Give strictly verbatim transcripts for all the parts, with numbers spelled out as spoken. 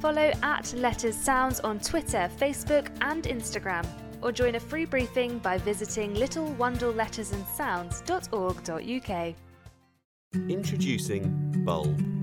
follow at Letters Sounds on Twitter, Facebook and Instagram, or join a free briefing by visiting little wandle letters and sounds dot org dot u k. Introducing Bulb.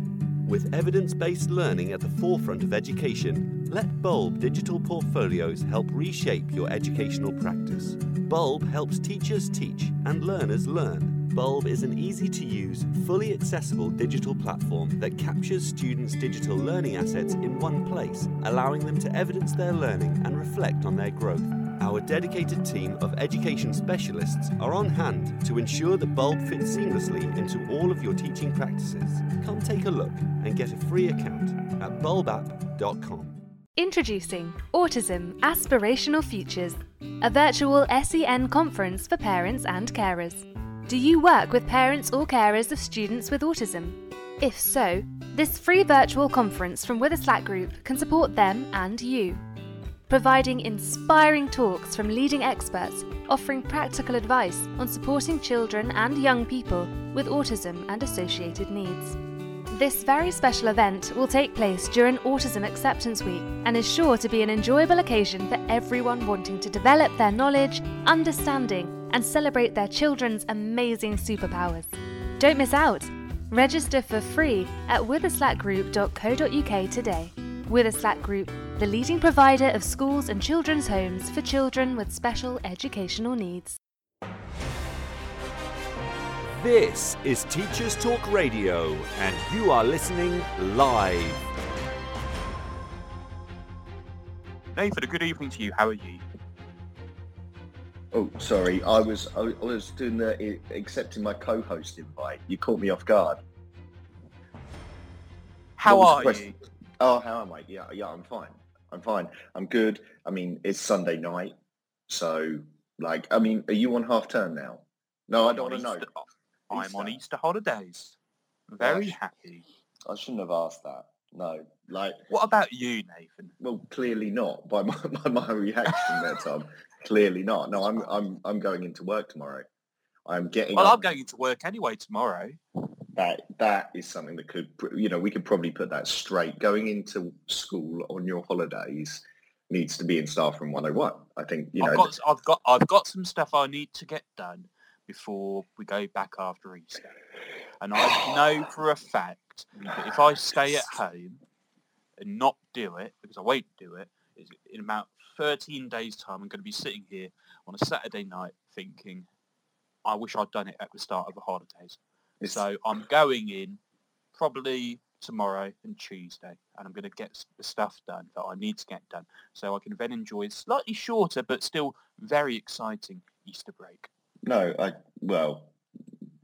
With evidence-based learning at the forefront of education, let Bulb digital portfolios help reshape your educational practice. Bulb helps teachers teach and learners learn. Bulb is an easy-to-use, fully accessible digital platform that captures students' digital learning assets in one place, allowing them to evidence their learning and reflect on their growth. Our dedicated team of education specialists are on hand to ensure that Bulb fits seamlessly into all of your teaching practices. Come take a look and get a free account at bulb app dot com. Introducing Autism Aspirational Futures, a virtual S E N conference for parents and carers. Do you work with parents or carers of students with autism? If so, this free virtual conference from Witherslack Group can support them and you, providing inspiring talks from leading experts, offering practical advice on supporting children and young people with autism and associated needs. This very special event will take place during Autism Acceptance Week and is sure to be an enjoyable occasion for everyone wanting to develop their knowledge, understanding, and celebrate their children's amazing superpowers. Don't miss out! Register for free at witherslack group dot co dot u k today. Witherslack Group, the leading provider of schools and children's homes for children with special educational needs. This is Teachers Talk Radio, and you are listening live. David, a good evening to you. How are you? Oh, sorry. I was I was doing the accepting my co-host invite. You caught me off guard. How are you? Oh, how am I? Yeah, yeah, I'm fine. I'm fine. I'm good. I mean, it's Sunday night, so like, I mean, are you on half term now? No, I don't want to know. I'm on Easter holidays. Very happy. I shouldn't have asked that. No, like. What about you, Nathan? Well, clearly not by my by my reaction there, Tom. Clearly not. No, I'm I'm I'm going into work tomorrow. I'm getting. Well, I'm going into work anyway tomorrow. That that is something that could, you know, we could probably put that straight. Going into school on your holidays needs to be in Staff Room one oh one. I think, you know, I've got, I've got I've got some stuff I need to get done before we go back after Easter, and I know for a fact that if I stay at home and not do it, because I won't do it, in about thirteen days' time, I'm going to be sitting here on a Saturday night thinking, I wish I'd done it at the start of the holidays. So I'm going in probably tomorrow and Tuesday, and I'm going to get the stuff done that I need to get done, so I can then enjoy a slightly shorter but still very exciting Easter break. No, I well,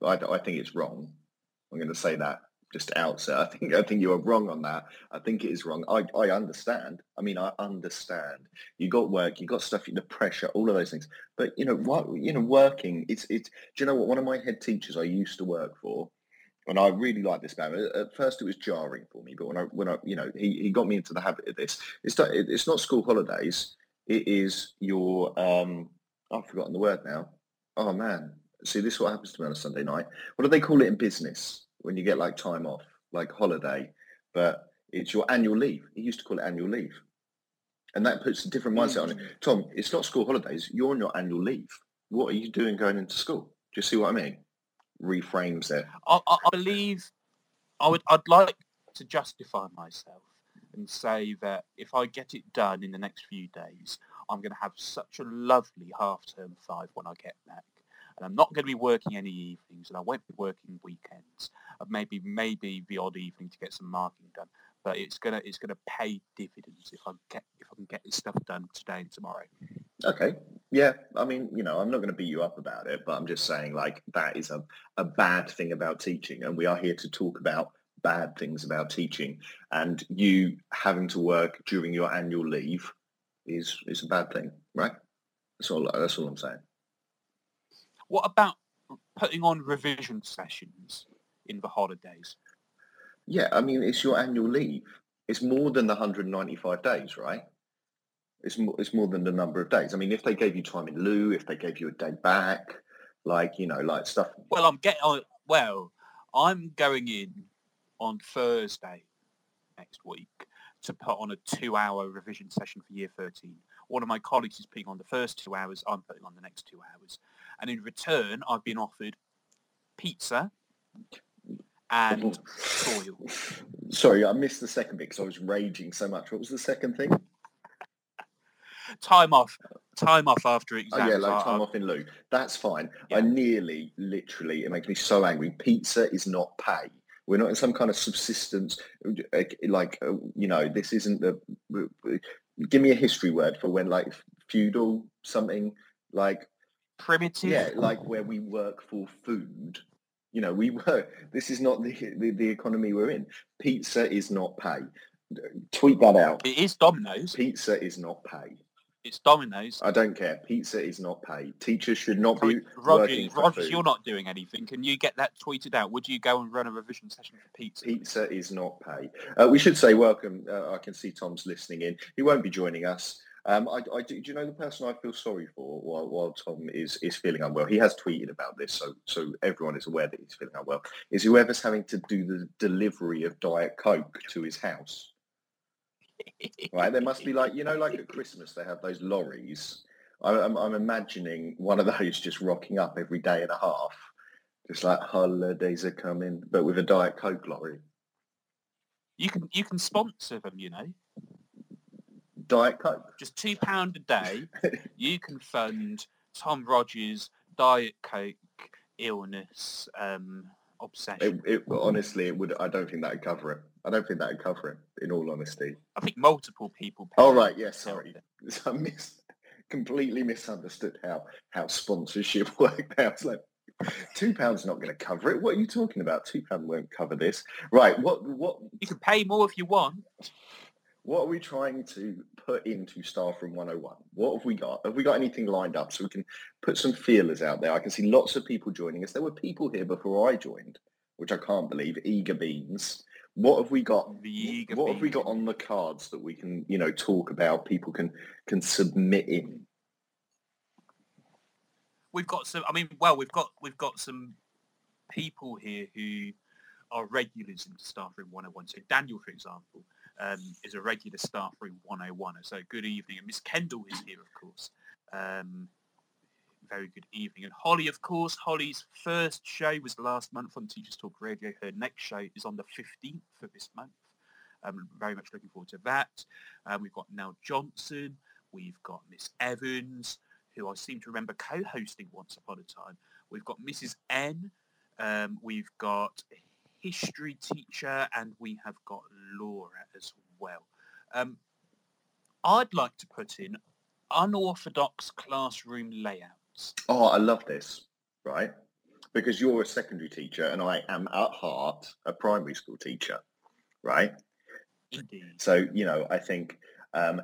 I, I think it's wrong. I'm going to say that just out. So I think I think you are wrong on that. I think it is wrong. I, I understand. I mean, I understand. You got work. You got stuff. The pressure. All of those things. But you know what? You know, working. It's it's. Do you know what? One of my head teachers I used to work for, and I really liked this man. At first, it was jarring for me. But when I when I you know he, he got me into the habit of this. It's not it's not school holidays. It is your um. I've forgotten the word now. Oh, man. See, this is what happens to me on a Sunday night. What do they call it in business when you get, like, time off, like holiday? But it's your annual leave. He used to call it annual leave. And that puts a different mindset on it. Tom, it's not school holidays. You're on your annual leave. What are you doing going into school? Do you see what I mean? Reframes it. I, I believe I would, I'd like to justify myself and say that if I get it done in the next few days, I'm going to have such a lovely half-term five when I get back. And I'm not going to be working any evenings, and I won't be working weekends. And maybe maybe the odd evening to get some marking done. But it's gonna it's gonna pay dividends if I get if I can get this stuff done today and tomorrow. Okay. Yeah. I mean, you know, I'm not going to beat you up about it, but I'm just saying, like, that is a, a bad thing about teaching, and we are here to talk about bad things about teaching. And you having to work during your annual leave is is a bad thing, right? That's all. That's all I'm saying. What about putting on revision sessions in the holidays? Yeah, I mean, it's your annual leave. It's more than the one hundred ninety-five days, right? It's more, it's more than the number of days. I mean, if they gave you time in lieu, if they gave you a day back, like, you know, like stuff. Well, I'm getting on. Well, I'm going in on Thursday next week to put on a two-hour revision session for year thirteen. One of my colleagues is putting on the first two hours. I'm putting on the next two hours. And in return, I've been offered pizza and foil. Sorry, I missed the second bit because I was raging so much. What was the second thing? Time off. Time off after exams. Oh, yeah, like time off in lieu. That's fine. Yeah. I nearly, literally, it makes me so angry. Pizza is not pay. We're not in some kind of subsistence, like, you know, this isn't the... Give me a history word for when, like, feudal something, like... Primitive? Yeah, like where we work for food. You know, we work... This is not the, the, the economy we're in. Pizza is not pay. Tweet that out. It is Domino's. Pizza is not pay. It's Domino's. I don't care. Pizza is not paid. Teachers should not be Roger, working for Rogers, food. You're not doing anything. Can you get that tweeted out? Would you go and run a revision session for pizza? Pizza is not paid. Uh, we should say welcome. Uh, I can see Tom's listening in. He won't be joining us. Um, I, I do, do you know the person I feel sorry for while, while Tom is, is feeling unwell? He has tweeted about this, so so everyone is aware that he's feeling unwell. Is whoever's having to do the delivery of Diet Coke to his house. Right, there must be, like, you know, like at Christmas they have those lorries. I, I'm, I'm imagining one of those just rocking up every day and a half, just like holidays are coming, but with a Diet Coke lorry. You can you can sponsor them, you know. Diet Coke, just two pound a day. You can fund Tom Rogers' Diet Coke illness um, obsession. It, it, honestly, it would. I don't think that would cover it. I don't think that would cover it, in all honesty. I think multiple people... Oh, right, yeah, sorry. I mis- completely misunderstood how, how sponsorship worked out. It's like, two pounds not going to cover it. What are you talking about? Two pounds won't cover this. Right, what... what? You can pay more if you want. What are we trying to put into Staff Room one oh one? What have we got? Have we got anything lined up so we can put some feelers out there? I can see lots of people joining us. There were people here before I joined, which I can't believe, eager beans... What have we got? The what have we got on the cards that we can, you know, talk about? People can can submit in. We've got some. I mean, well, we've got we've got some people here who are regulars in Staff Room one oh one. So Daniel, for example, um, is a regular Staff Room one oh one. So good evening, and Miss Kendall is here, of course. Um, Very good evening. And Holly, of course, Holly's first show was last month on Teachers Talk Radio. Her next show is on the fifteenth of this month. Um, very much looking forward to that. Um, we've got Nell Johnson. We've got Miss Evans, who I seem to remember co-hosting once upon a time. We've got Missus N. Um, we've got History Teacher, and we have got Laura as well. Um, I'd like to put in unorthodox classroom layout. Oh, I love this, right? Because you're a secondary teacher and I am at heart a primary school teacher, right? Indeed. So, you know, I think um,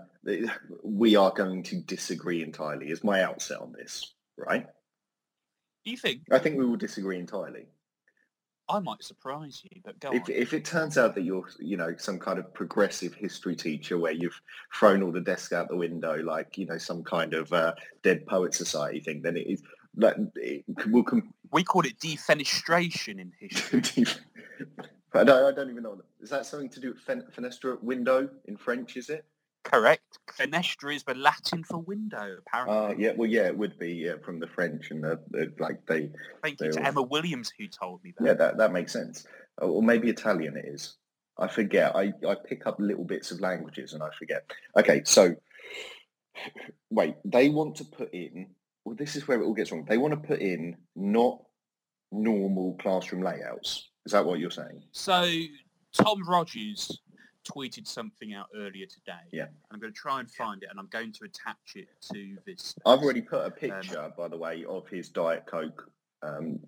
we are going to disagree entirely, is my outset on this, right? Do you think? I think we will disagree entirely. I might surprise you, but go if, on. If it turns out that you're, you know, some kind of progressive history teacher where you've thrown all the desks out the window, like, you know, some kind of uh, Dead Poet Society thing, then it is... Like, it will com- we call it defenestration in history. I, don't, I don't even know. Is that something to do with fen- fenestra, window in French, is it? Correct. Fenestra is the Latin for window, apparently. Uh, yeah, well, yeah, it would be yeah, from the French, and the, the like they. Thank they you to all... Emma Williams who told me that. Yeah, that that makes sense. Or maybe Italian it is. I forget. I, I pick up little bits of languages and I forget. Okay, so wait, they want to put in, well, this is where it all gets wrong. They want to put in not normal classroom layouts. Is that what you're saying? So Tom Rogers tweeted something out earlier today. Yeah. And I'm going to try and find it, and I'm going to attach it to this. I've already put a picture, um, by the way, of his Diet Coke um,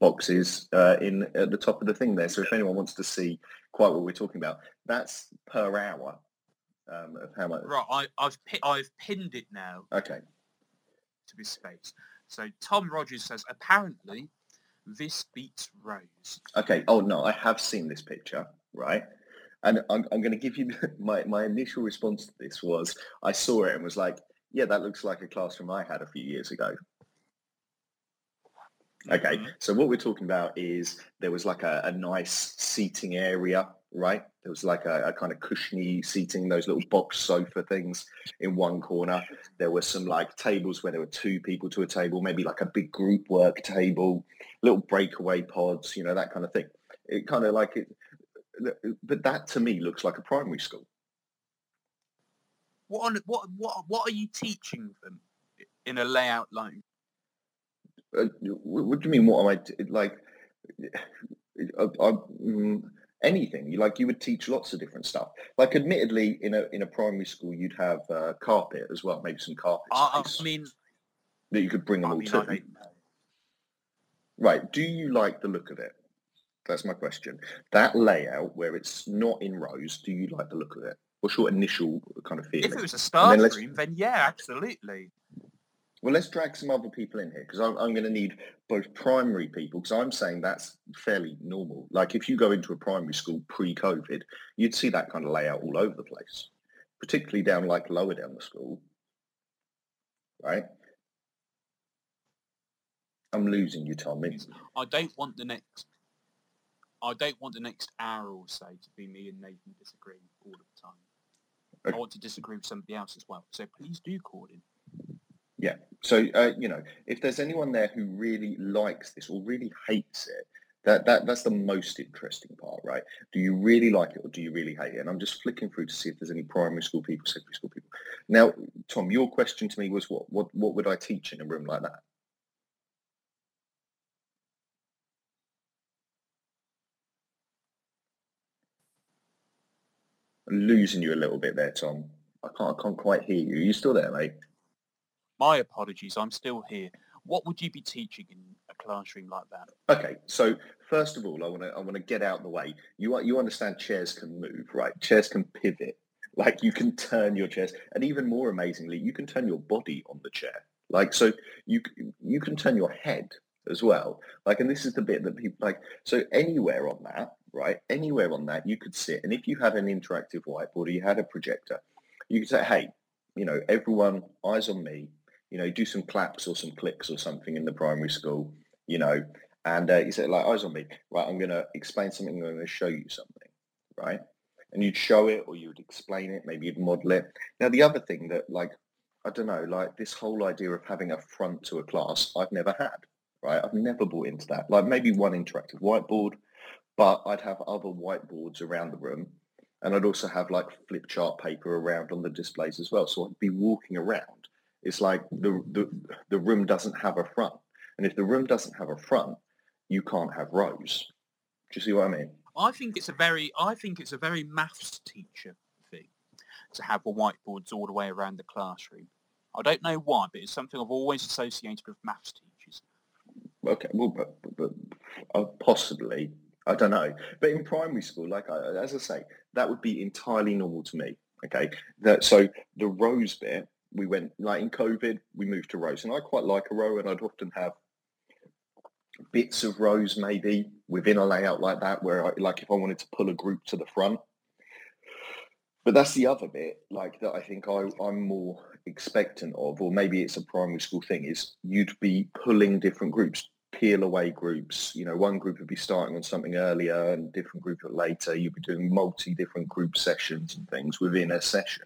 boxes uh, in at the top of the thing there. So if anyone wants to see quite what we're talking about, that's per hour um, of how much. Right, I, I've pi- I've pinned it now. Okay. To be spaced. So Tom Rogers says, apparently, this beats Rose. Okay. Oh no, I have seen this picture. Right. And I'm, I'm going to give you my, my initial response to this was I saw it and was like, yeah, that looks like a classroom I had a few years ago. Okay. Mm-hmm. So what we're talking about is there was like a, a nice seating area, right? There was like a, a kind of cushiony seating, those little box sofa things in one corner. There were some like tables where there were two people to a table, maybe like a big group work table, little breakaway pods, you know, that kind of thing. It kind of like it. But that to me looks like a primary school. What on, what what what are you teaching them in a layout like? Uh, what do you mean? What am I t- like? I, I, um, anything you like? You would teach lots of different stuff. Like, admittedly, in a in a primary school, you'd have uh, carpet as well, maybe some carpet. I, I mean, that you could bring them I all mean, to. Right? Do you like the look of it? That's my question. That layout where it's not in rows, do you like the look of it? What's your initial kind of feeling? If it was a staff room, then yeah, absolutely. Well, let's drag some other people in here because I'm, I'm going to need both primary people, because I'm saying that's fairly normal. Like, if you go into a primary school pre-COVID, you'd see that kind of layout all over the place, particularly down like lower down the school, right? I'm losing you, Tommy. I don't want the next... I don't want the next hour or so to be me and Nathan disagreeing all the time. Okay. I want to disagree with somebody else as well. So please do call in. Yeah. So, uh, you know, if there's anyone there who really likes this or really hates it, that, that that's the most interesting part, right? Do you really like it or do you really hate it? And I'm just flicking through to see if there's any primary school people, secondary school people. Now, Tom, your question to me was what? What, what would I teach in a room like that? Losing you a little bit there, Tom. I can't, I can't quite hear you. Are you still there, mate? My apologies. I'm still here. What would you be teaching in a classroom like that? Okay. So first of all, I want to, I want to get out of the way. You, you understand chairs can move, right? Chairs can pivot. Like, you can turn your chairs, and even more amazingly, you can turn your body on the chair. Like, so you, you can turn your head as well. Like, and this is the bit that people like. So anywhere on that. Right, anywhere on that you could sit, and if you had an interactive whiteboard or you had a projector, you could say, hey, you know, everyone eyes on me, you know, do some claps or some clicks or something in the primary school, you know, and uh, you say, like, eyes on me, right, I'm going to explain something, I'm going to show you something, right? And you'd show it or you would explain it, maybe you'd model it. Now, the other thing that, like, I don't know, like this whole idea of having a front to a class, I've never had, right? I've never bought into that. Like, maybe one interactive whiteboard, but I'd have other whiteboards around the room, and I'd also have like flip chart paper around on the displays as well. So I'd be walking around. It's like the, the the room doesn't have a front. And if the room doesn't have a front, you can't have rows. Do you see what I mean? I think it's a very, I think it's a very maths teacher thing to have the whiteboards all the way around the classroom. I don't know why, but it's something I've always associated with maths teachers. Okay, well, but, but, but uh, possibly. I don't know. But in primary school, like, I, as I say, that would be entirely normal to me, okay? That, so the rows bit, we went, like, in COVID, we moved to rows. And I quite like a row, and I'd often have bits of rows maybe within a layout like that where, I, like, if I wanted to pull a group to the front. But that's the other bit, like, that I think I, I'm more expectant of, or maybe it's a primary school thing, is you'd be pulling different groups. Peel away groups, you know, one group would be starting on something earlier and different group later. You'd be doing multi different group sessions and things within a session.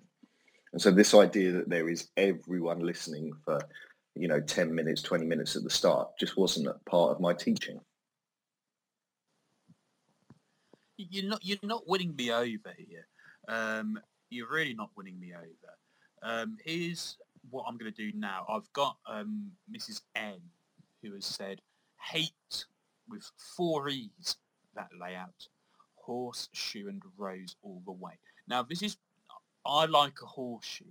And so this idea that there is everyone listening for, you know, ten minutes, twenty minutes at the start just wasn't a part of my teaching. you're not you're not winning me over here. Um, you're really not winning me over. Um, here's what I'm going to do now. I've got um, Mrs N, who has said hate with four E's, that layout, horse, shoe and rose all the way. Now this is, I like a horseshoe.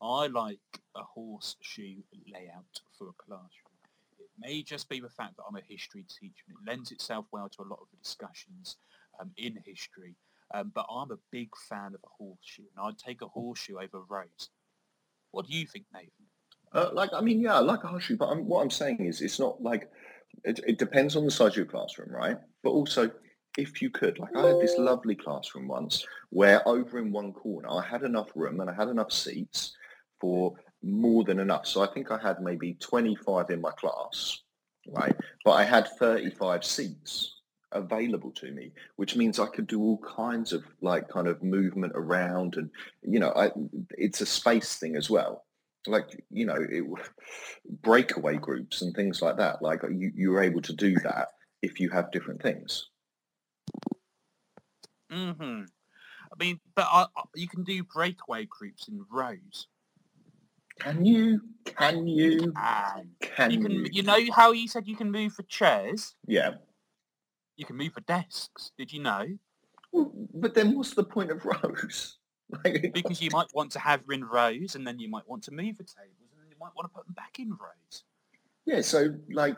I like a horseshoe layout for a classroom. It may just be the fact that I'm a history teacher, and it lends itself well to a lot of the discussions um, in history. Um, but I'm a big fan of a horseshoe, and I'd take a horseshoe over a rose. What do you think, Nathan? Uh, like, I mean, yeah, I like a horseshoe, but I'm, what I'm saying is it's not like, it, it depends on the size of your classroom, right? But also, if you could, like I had this lovely classroom once where over in one corner, I had enough room and I had enough seats for more than enough. So I think I had maybe twenty-five in my class, right? But I had thirty-five seats available to me, which means I could do all kinds of like kind of movement around, and you know, I it's a space thing as well, like, you know, it, breakaway groups and things like that, like you, you're able to do that if you have different things. Mm-hmm. I mean, but I, I, you can do breakaway groups in rows. Can you? Can you? Can, can you? Can, you? You know how you said you can move for chairs? Yeah. You can move for desks. Did you know? Well, but then what's the point of rows? Like, because you might want to have them in rows, and then you might want to move the tables, and then you might want to put them back in rows. Yeah, so, like,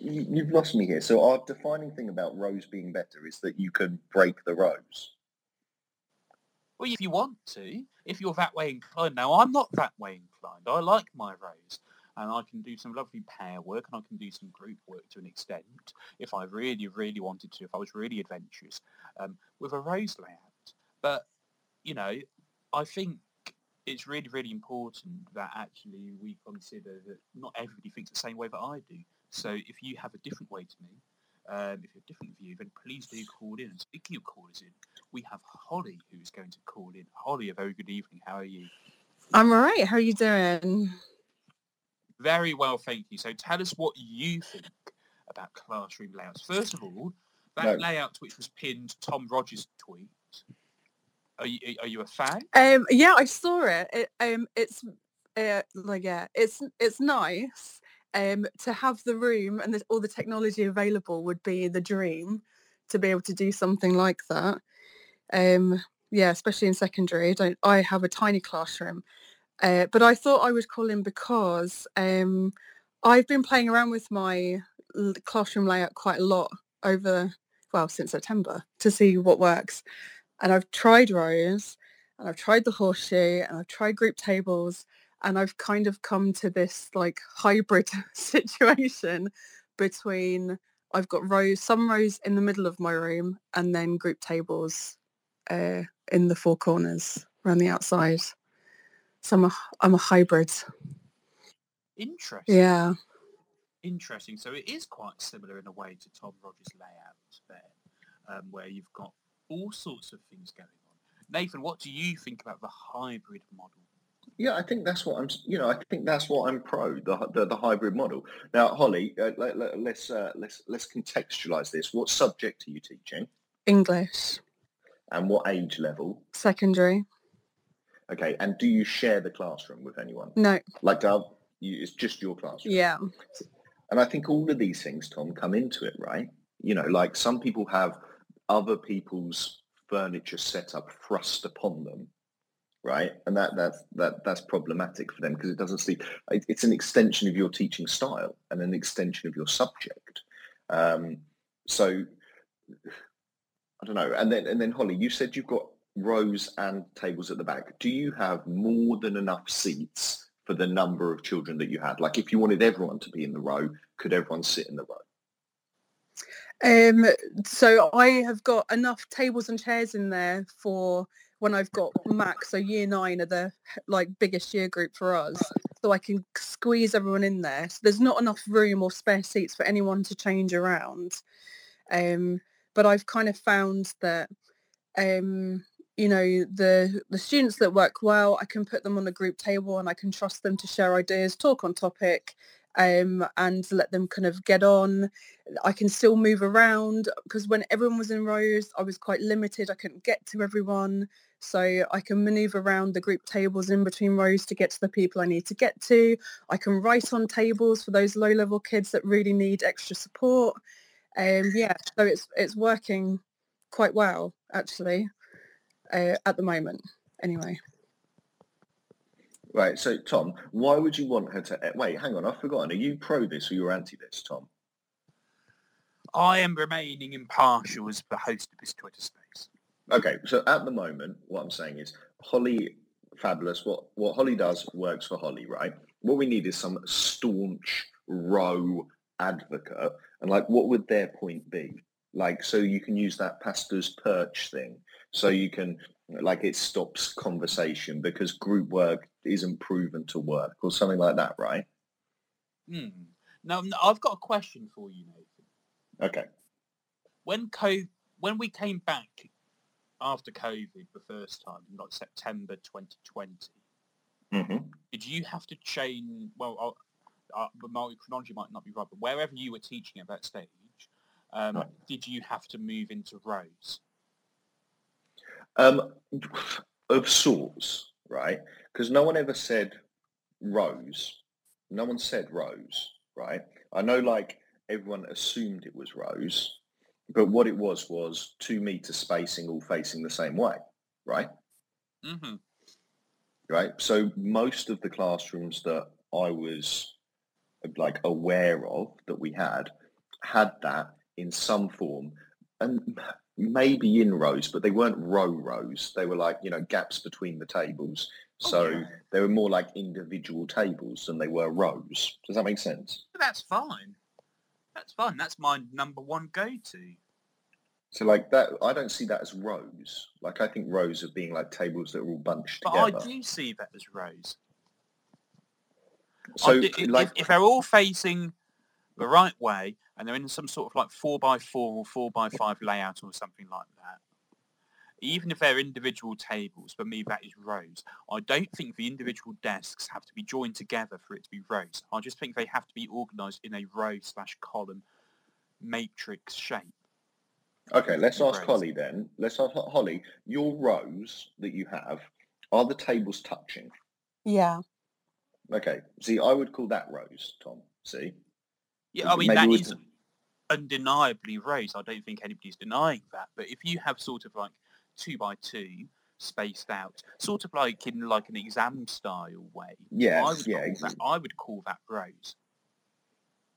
you, you've lost me here. So our defining thing about rows being better is that you can break the rows. Well, if you want to, if you're that way inclined. Now, I'm not that way inclined. I like my rows. And I can do some lovely pair work, and I can do some group work to an extent if I really, really wanted to, if I was really adventurous, um, with a rose layout. But, you know, I think it's really, really important that actually we consider that not everybody thinks the same way that I do. So if you have a different way to me, um, if you have a different view, then please do call in. And speaking of callers in, we have Holly who's going to call in. Holly, a very good evening. How are you? I'm all right. How are you doing? Very well, thank you. So tell us what you think about classroom layouts. First of all, that no. layout which was pinned to Tom Rogers' tweet, are you, are you a fan? Um, yeah, I saw it. it um, it's uh, like yeah, it's it's nice. Um, to have the room and the, all the technology available would be the dream, to be able to do something like that. Um, yeah, especially in secondary. I don't I have a tiny classroom. Uh, but I thought I would call in because um, I've been playing around with my l- classroom layout quite a lot over, well, since September, to see what works. And I've tried rows, and I've tried the horseshoe, and I've tried group tables, and I've kind of come to this like hybrid situation between I've got rows, some rows in the middle of my room, and then group tables uh, in the four corners around the outside. So I'm a, I'm a hybrid. Interesting. Yeah. Interesting. So it is quite similar in a way to Tom Rogers' layout there, um, where you've got all sorts of things going on. Nathan, what do you think about the hybrid model? Yeah, I think that's what I'm. You know, I think that's what I'm pro the the, the hybrid model. Now, Holly, uh, let, let, let's uh, let's let's contextualise this. What subject are you teaching? English. And what age level? Secondary. Okay, and do you share the classroom with anyone? No. Like, uh, you, it's just your classroom? Yeah. And I think all of these things, Tom, come into it, right? You know, like some people have other people's furniture set up thrust upon them, right? And that that's, that, that's problematic for them because it doesn't see... It, it's an extension of your teaching style and an extension of your subject. Um, so, I don't know. And then, and then, Holly, you said you've got rows and tables at the back. Do you have more than enough seats for the number of children that you had? Like, if you wanted everyone to be in the row, could everyone sit in the row? Um, so I have got enough tables and chairs in there for when I've got max. So year nine are the like biggest year group for us, so I can squeeze everyone in there. So there's not enough room or spare seats for anyone to change around. Um, but I've kind of found that um, you know, the the students that work well, I can put them on a group table and I can trust them to share ideas, talk on topic, um, and let them kind of get on. I can still move around because when everyone was in rows, I was quite limited. I couldn't get to everyone. So I can manoeuvre around the group tables in between rows to get to the people I need to get to. I can write on tables for those low-level kids that really need extra support. Um, yeah, so it's it's working quite well, actually, uh, at the moment, anyway. Right, so, Tom, why would you want her to... Wait, hang on, I've forgotten. Are you pro this or you're anti this, Tom? I am remaining impartial as the host of this Twitter space. Okay, so at the moment, what I'm saying is Holly, fabulous. What what Holly does works for Holly, right? What we need is some staunch row advocate. And, like, what would their point be? Like, so you can use that pastor's perch thing. So you can, like, it stops conversation because group work isn't proven to work or something like that, right? Hmm. Now, I've got a question for you, Nathan. Okay. When co- when we came back... after COVID the first time, like September twenty twenty, mm-hmm. did you have to change, well, uh, my chronology might not be right, but wherever you were teaching at that stage, um, right. did you have to move into rows? Um, of sorts, right? Because no one ever said rows. No one said rows, right? I know, like, everyone assumed it was rows. But what it was was two metre spacing all facing the same way, right? Mm-hmm. Right? So most of the classrooms that I was, like, aware of that we had, had that in some form, and maybe in rows, but they weren't row rows. They were, like, you know, gaps between the tables. So okay. They were more like individual tables than they were rows. Does that make sense? That's fine. That's fun. That's my number one go-to. So, like, that, I don't see that as rows. Like, I think rows are being, like, tables that are all bunched but together. But I do see that as rows. So, do, like... If, if they're all facing the right way and they're in some sort of, like, four by four or four by five layout or something like that, even if they're individual tables, for me, that is rows. I don't think the individual desks have to be joined together for it to be rows. I just think they have to be organised in a row slash column matrix shape. Okay, let's ask rows. Holly then. Let's ask Holly, your rows that you have, are the tables touching? Yeah. Okay, see, I would call that rows, Tom, see? Yeah, I mean, that is undeniably rows. I don't think anybody's denying that. But if you have sort of, like, two by two spaced out, sort of like in like an exam style way. Yes, I would yeah, exactly. That, I would call that rows.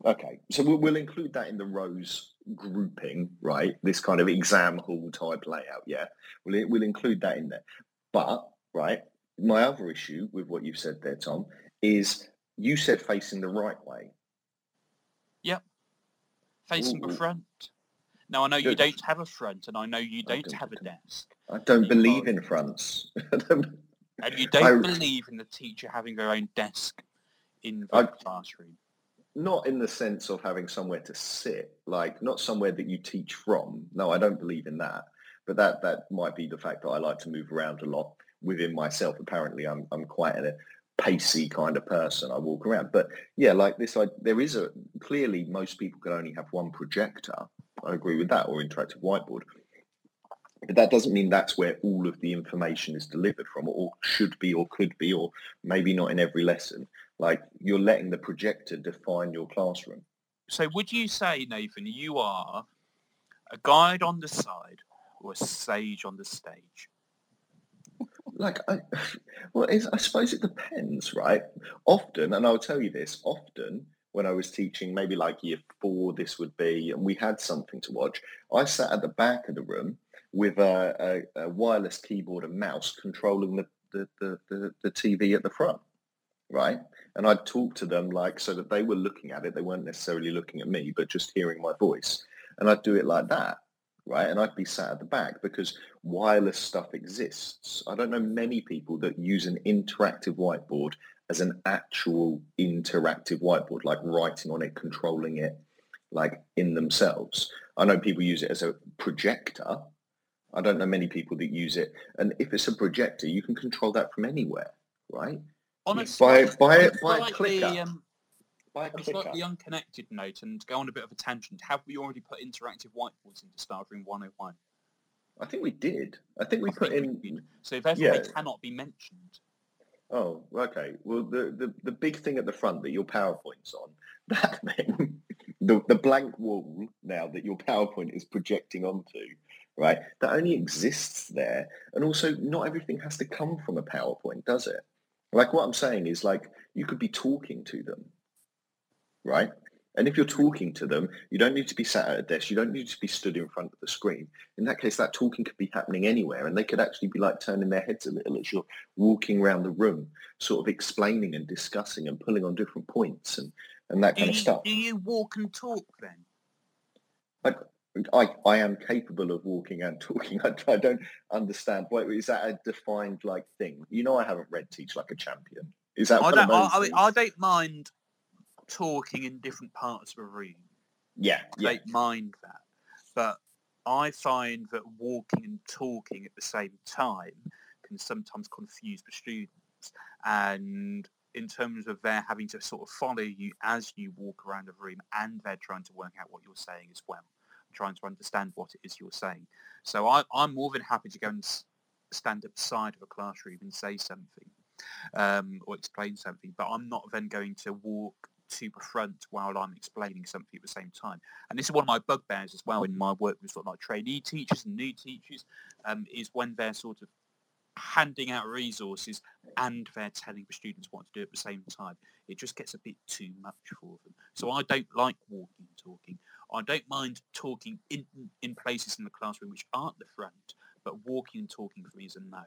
Okay, so we'll, we'll include that in the rows grouping, right? This kind of exam hall type layout, yeah. We'll, we'll include that in there. But, right, my other issue with what you've said there, Tom, is you said facing the right way. Yep, facing Ooh. the front. Now, I know you don't have a front, and I know you don't, don't have a desk. I don't you believe know. in fronts. And you don't I, believe in the teacher having their own desk in the I, classroom. Not in the sense of having somewhere to sit, like, not somewhere that you teach from. No, I don't believe in that. But that, that might be the fact that I like to move around a lot within myself. Apparently, I'm I'm quite a pacey kind of person. I walk around. But, yeah, like this, I, there is a... Clearly, most people can only have one projector. I agree with that, or interactive whiteboard. But that doesn't mean that's where all of the information is delivered from, or should be, or could be, or maybe not in every lesson. Like, you're letting the projector define your classroom. So would you say, Nathan, you are a guide on the side or a sage on the stage? Like, I, well, it's, I suppose it depends, right? Often, and I'll tell you this, often... when I was teaching, maybe like year four, this would be, and we had something to watch. I sat at the back of the room with a, a, a wireless keyboard and mouse controlling the, the, the, the, the T V at the front, right? And I'd talk to them like so that they were looking at it. They weren't necessarily looking at me, but just hearing my voice. And I'd do it like that, right? And I'd be sat at the back because wireless stuff exists. I don't know many people that use an interactive whiteboard as an actual interactive whiteboard, like writing on it, controlling it, like in themselves. I know people use it as a projector. I don't know many people that use it. And if it's a projector, you can control that from anywhere, right? Honestly, by by, by, by a clicker. Um, Like, it's like the unconnected note, and to go on a bit of a tangent, have we already put interactive whiteboards into Staff Room one oh one? I think we did. I think we I put think in... So therefore yeah. they cannot be mentioned. Oh, okay. Well, the, the, the big thing at the front that your PowerPoint's on, that thing, the, the blank wall now that your PowerPoint is projecting onto, right, that only exists there. And also, not everything has to come from a PowerPoint, does it? Like, what I'm saying is, like, you could be talking to them, right? And if you're talking to them, you don't need to be sat at a desk. You don't need to be stood in front of the screen. In that case, that talking could be happening anywhere, and they could actually be, like, turning their heads a little as you're walking around the room, sort of explaining and discussing and pulling on different points and, and that do kind you, of stuff. Do you walk and talk, then? I, I, I am capable of walking and talking. I, I don't understand. Wait, is that a defined, like, thing? You know I haven't read Teach Like a Champion. Is that I one don't, of those I, I, I don't mind... talking in different parts of a room. Yeah, yeah. Don't mind that. But I find that walking and talking at the same time can sometimes confuse the students. And in terms of their having to sort of follow you as you walk around the room, and they're trying to work out what you're saying as well, trying to understand what it is you're saying. So I, I'm more than happy to go and stand at the side of a classroom and say something um, or explain something, but I'm not then going to walk to the front while I'm explaining something at the same time. And this is one of my bugbears as well in my work with sort of like trainee teachers and new teachers, um, is when they're sort of handing out resources and they're telling the students what to do at the same time. It just gets a bit too much for them. So I don't like walking and talking. I don't mind talking in, in places in the classroom which aren't the front, but walking and talking for me is a no.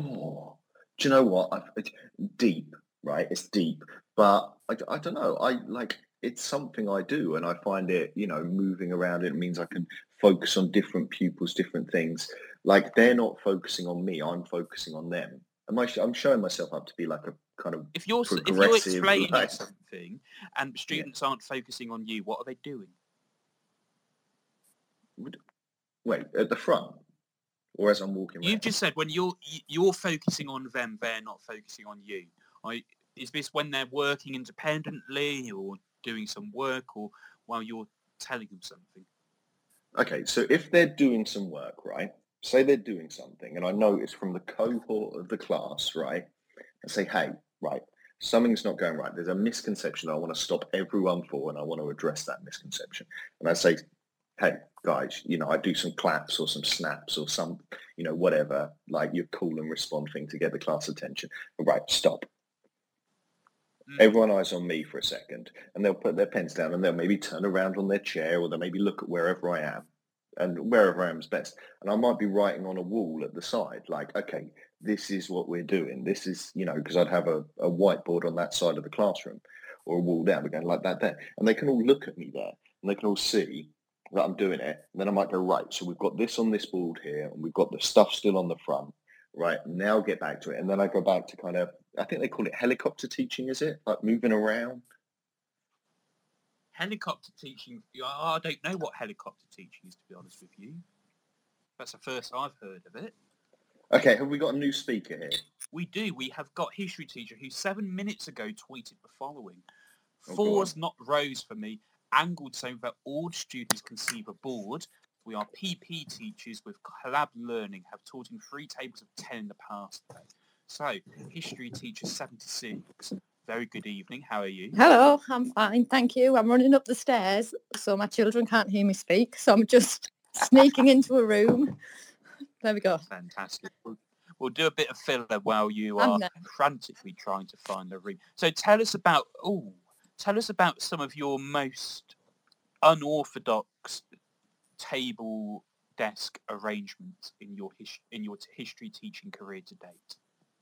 Oh, do you know what? I've, it's deep, right? It's deep. But I, I don't know, I like, it's something I do, and I find it, you know, moving around, it means I can focus on different pupils, different things. Like, they're not focusing on me, I'm focusing on them. Am I, I'm showing myself up to be like a kind of if you're progressive, if you're explaining like, something and the students yeah. aren't focusing on you, what are they doing? Wait, at the front? Or as I'm walking around? You've just said when you're, you're focusing on them, they're not focusing on you. I... Is this when they're working independently or doing some work, or while you're telling them something? Okay, so if they're doing some work, right, say they're doing something, and I know it's from the cohort of the class, right, and say, hey, right, something's not going right. There's a misconception that I want to stop everyone for, and I want to address that misconception. And I say, hey, guys, you know, I do some claps or some snaps or some, you know, whatever, like your call and respond thing to get the class attention. Right, stop. Everyone eyes on me for a second, and they'll put their pens down, and they'll maybe turn around on their chair, or they'll maybe look at wherever I am, and wherever I am is best. And I might be writing on a wall at the side, like, okay, this is what we're doing. This is, you know, because I'd have a, a whiteboard on that side of the classroom, or a wall down, we're going like that there. And they can all look at me there, and they can all see that I'm doing it. And then I might go, right, so we've got this on this board here, and we've got the stuff still on the front. Right, now get back to it. And then I go back to kind of, I think they call it helicopter teaching, is it? Like moving around? Helicopter teaching? I don't know what helicopter teaching is, to be honest with you. That's the first I've heard of it. Okay, have we got a new speaker here? We do. We have got History Teacher, who seven minutes ago tweeted the following. Oh, Fours, not rows for me, angled so that all students can see the board. We are P P teachers with collab learning, have taught in three tables of ten in the past. So, History Teacher seventy-six, very good evening. How are you? Hello, I'm fine, thank you. I'm running up the stairs, so my children can't hear me speak, so I'm just sneaking into a room. There we go. Fantastic. We'll, we'll do a bit of filler while you are frantically trying to find a room. So tell us about, oh, tell us about some of your most unorthodox table desk arrangements in your his, in your t- history teaching career to date.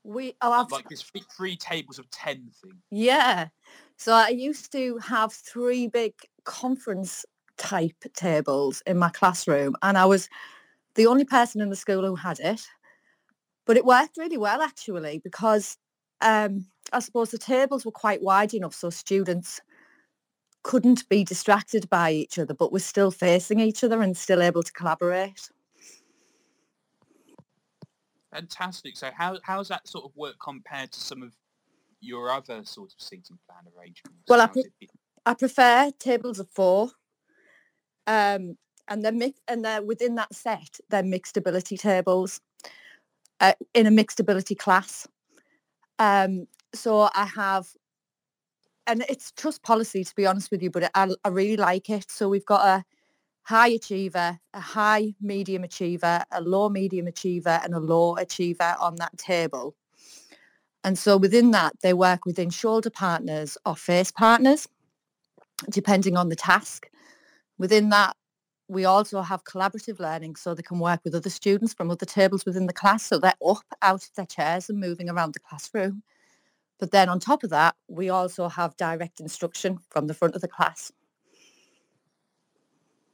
We oh, I've, like this three, three tables of ten thing. Yeah, so I used to have three big conference type tables in my classroom, and I was the only person in the school who had it. But it worked really well actually, because um, I suppose the tables were quite wide enough so students couldn't be distracted by each other, but we're still facing each other and still able to collaborate. Fantastic. So how how's that sort of work compared to some of your other sort of seating plan arrangements? Well, I, pre- I prefer tables of four, um, and they're mi- and they're within that set. They're mixed ability tables uh, in a mixed ability class. Um, so I have, and it's trust policy to be honest with you, but I, I really like it. So we've got a high achiever, a high medium achiever, a low medium achiever, and a low achiever on that table. And so within that, they work within shoulder partners or face partners, depending on the task. Within that, we also have collaborative learning, so they can work with other students from other tables within the class. So they're up out of their chairs and moving around the classroom. But then on top of that, we also have direct instruction from the front of the class.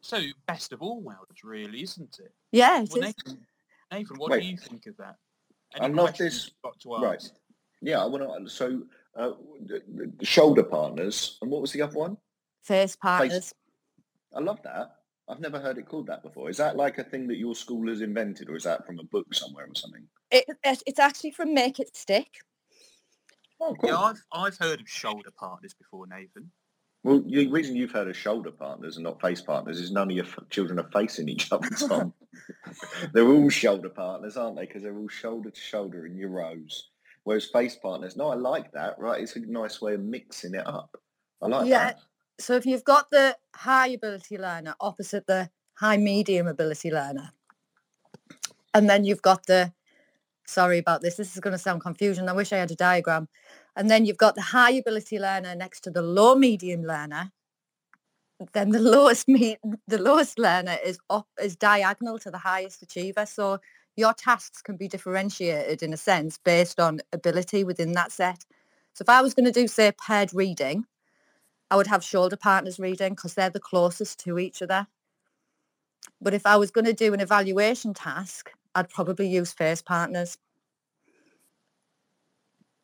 So best of all worlds, really, isn't it? Yeah, it well, is. Nathan, Nathan what Wait, do you think of that? Any I'm not this... Got to ask? Right. Yeah, I want to... So, uh, shoulder partners, and what was the other one? Face partners. Face. I love that. I've never heard it called that before. Is that like a thing that your school has invented, or is that from a book somewhere or something? It, it's actually from Make It Stick. Oh, cool. Yeah, I've, I've heard of shoulder partners before, Nathan. Well, the reason you've heard of shoulder partners and not face partners is none of your f- children are facing each other, Tom. They're all shoulder partners, aren't they? Because they're all shoulder to shoulder in your rows. Whereas face partners, no, I like that, right? It's a nice way of mixing it up. I like yeah, that. Yeah, so if you've got the high ability learner opposite the high medium ability learner, and then you've got the, sorry about this, this is going to sound confusing. I wish I had a diagram. And then you've got the high ability learner next to the low medium learner. Then the lowest me- the lowest learner is up, is diagonal to the highest achiever. So your tasks can be differentiated in a sense based on ability within that set. So if I was going to do, say, paired reading, I would have shoulder partners reading because they're the closest to each other. But if I was going to do an evaluation task, I'd probably use face partners.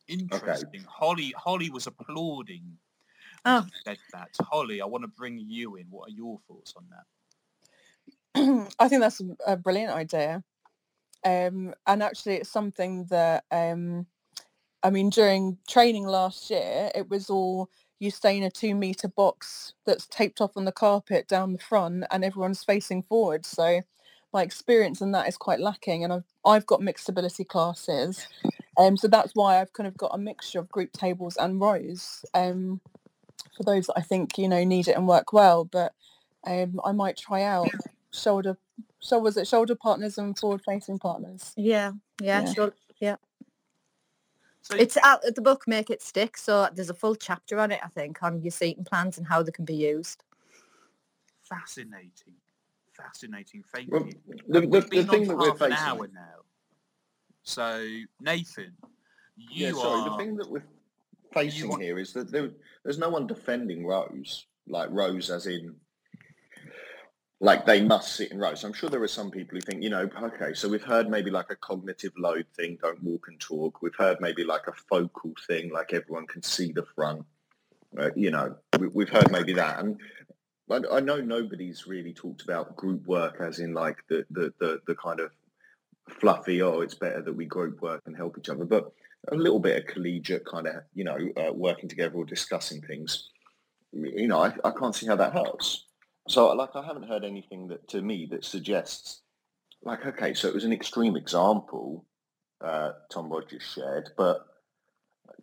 Interesting. Okay. Holly Holly was applauding. Oh. Said that. Holly, I want to bring you in. What are your thoughts on that? I think that's a brilliant idea. Um, and actually it's something that, um, I mean, during training last year, it was all you stay in a two metre box that's taped off on the carpet down the front and everyone's facing forward. So my experience in that is quite lacking. And I've, I've got mixed ability classes. Um, so that's why I've kind of got a mixture of group tables and rows um, for those that I think, you know, need it and work well. But um, I might try out shoulder, so was it shoulder partners and forward-facing partners? Yeah, yeah, yeah. Sure, yeah. So it's out of the book, Make It Stick. So there's a full chapter on it, I think, on your seating plans and how they can be used. Fascinating, fascinating. Thank well, you. The, the, We've been the thing on that we're facing an hour now. So, Nathan, you yeah, sorry, are... the thing that we're facing want... here is that there, there's no one defending rows, like rows as in, like they must sit in rows. I'm sure there are some people who think, you know, okay, so we've heard maybe like a cognitive load thing, don't walk and talk. We've heard maybe like a focal thing, like everyone can see the front. Uh, you know, we, we've heard maybe that. And I, I know nobody's really talked about group work as in like the the the, the kind of, fluffy, oh, it's better that we group work and help each other, but a little bit of collegiate kind of, you know, uh, working together or discussing things, you know, I, I can't see how that helps. So, like, I haven't heard anything that, to me, that suggests, like, okay, so it was an extreme example uh, Tom Rogers shared, but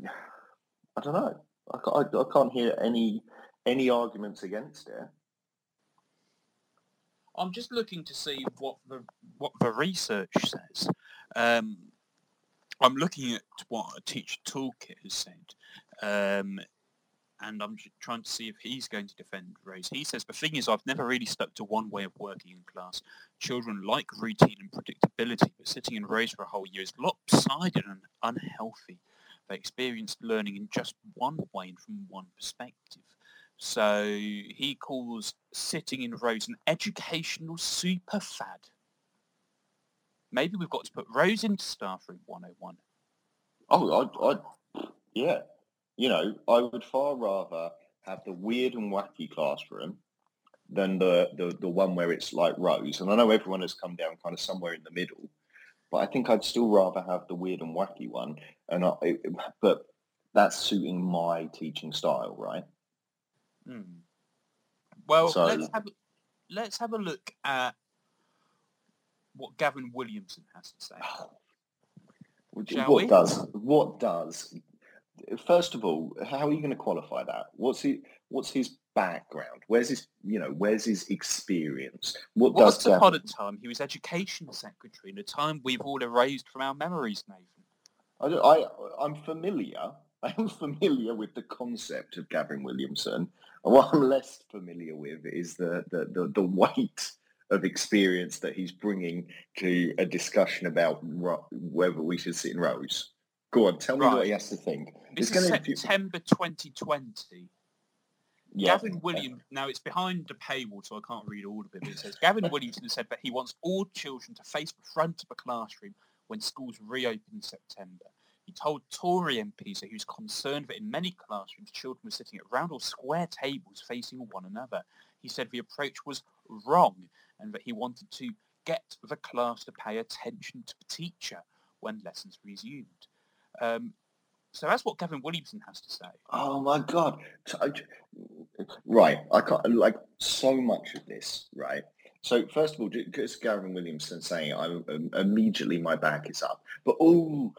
I don't know. I can't, I, I can't hear any any arguments against it. I'm just looking to see what the what the research says. Um, I'm looking at what a teacher toolkit has said, um, and I'm trying to see if he's going to defend race. He says, the thing is, I've never really stuck to one way of working in class. Children like routine and predictability, but sitting in rows for a whole year is lopsided and unhealthy. They experienced learning in just one way and from one perspective. So he calls sitting in rows an educational super fad. Maybe we've got to put rows into Staff Room one oh one. Oh, I, I, yeah. You know, I would far rather have the weird and wacky classroom than the, the, the one where it's like rows. And I know everyone has come down kind of somewhere in the middle, but I think I'd still rather have the weird and wacky one. And I, but that's suiting my teaching style, right? Mm. Well, so, let's have let's have a look at what Gavin Williamson has to say. What we? does what does first of all, how are you going to qualify that? What's he? What's his background? Where's his, you know, where's his experience? What Once does upon Gavin... a time he was education secretary, in a time we've all erased from our memories, Nathan. I, I, I'm familiar. I'm familiar with the concept of Gavin Williamson. What I'm less familiar with is the, the, the, the weight of experience that he's bringing to a discussion about ro- whether we should sit in rows. Go on, tell me right. what he has to think. This it's is gonna... September twenty twenty. Yeah, Gavin Williams, yeah. Now it's behind the paywall, so I can't read all of it, but it says, Gavin Williamson has said that he wants all children to face the front of a classroom when schools reopen in September. He told Tory M Ps that he was concerned that in many classrooms, children were sitting at round or square tables facing one another. He said the approach was wrong and that he wanted to get the class to pay attention to the teacher when lessons resumed. Um, so that's what Gavin Williamson has to say. Oh, my God. Right. I can't, like, so much of this, right? So, first of all, just Gavin Williamson saying, I'm, um, immediately my back is up. But, oh...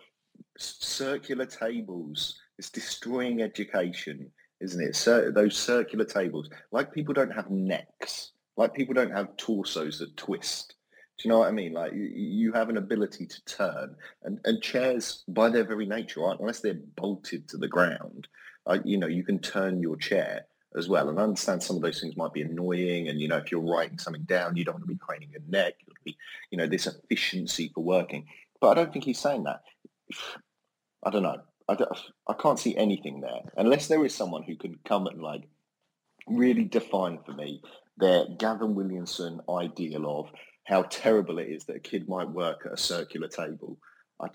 circular tables, it's destroying education, isn't it? So those circular tables, like people don't have necks, like people don't have torsos that twist. Do you know what I mean? Like you, you have an ability to turn, and, and chairs by their very nature, aren't, unless they're bolted to the ground, uh, you know, you can turn your chair as well. And I understand some of those things might be annoying, and, you know, if you're writing something down, you don't want to be craning your neck, you want to be, you know, this efficiency for working. But I don't think he's saying that. I don't know. I, don't, I can't see anything there, unless there is someone who can come and like really define for me their Gavin Williamson ideal of how terrible it is that a kid might work at a circular table. I,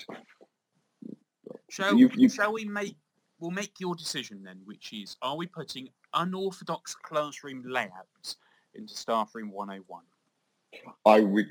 shall, you, you, shall we make? We'll make your decision then, which is: are we putting unorthodox classroom layouts into Staff Room one oh one? I re-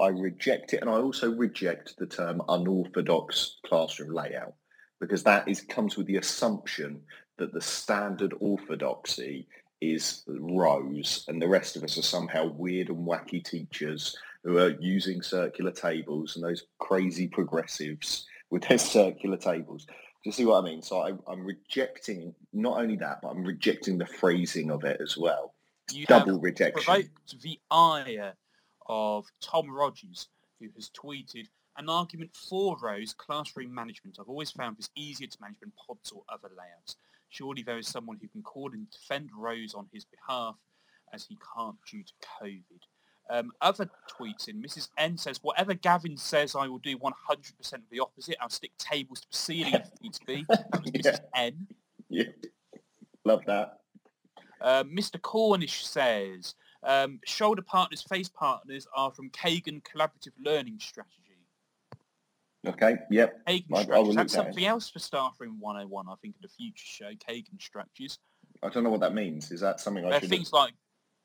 I reject it, and I also reject the term unorthodox classroom layout, because that is comes with the assumption that the standard orthodoxy is rows, and the rest of us are somehow weird and wacky teachers who are using circular tables, and those crazy progressives with their circular tables. Do you see what I mean? So I, I'm rejecting not only that, but I'm rejecting the phrasing of it as well. You Double have rejection. Provoked the ire of Tom Rogers, who has tweeted, an argument for rows, classroom management. I've always found this easier to manage than pods or other layouts. Surely there is someone who can call and defend rows on his behalf, as he can't due to COVID. Um, other tweets in, Mrs N says, whatever Gavin says, I will do one hundred percent of the opposite. I'll stick tables to the ceiling if needs be. That was yeah. Mrs N. Yeah. Love that. Uh, Mister Cornish says... Um, shoulder partners, face partners are from Kagan collaborative learning strategy. Okay, yep. Kagan I, structures. I That's something in. else for Staff Room one oh one, I think, in the future show, Kagan structures. I don't know what that means. Is that something I there should... Things like,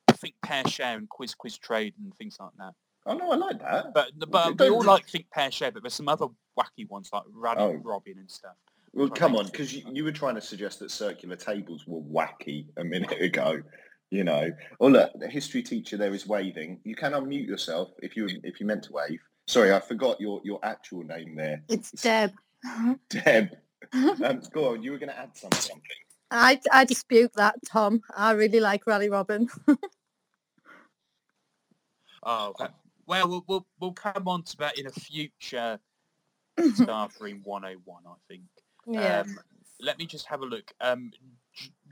I think, pair share and quiz quiz trade and things like that. Oh, no, I like that. But, but we all like think pair share, but there's some other wacky ones like Rabbit oh. Robin and stuff. Well, come on, because you, you were trying to suggest that circular tables were wacky a minute ago. You know, oh look, the history teacher there is waving. You can unmute yourself if you if you meant to wave. Sorry, I forgot your, your actual name there. It's Deb. Deb. Um, go on, you were going to add something. I, I dispute that, Tom. I really like Rally Robin. oh, that, well, well, we'll we'll come on to that in a future Staff Room one oh one, I think. Yeah. Um, let me just have a look. Um,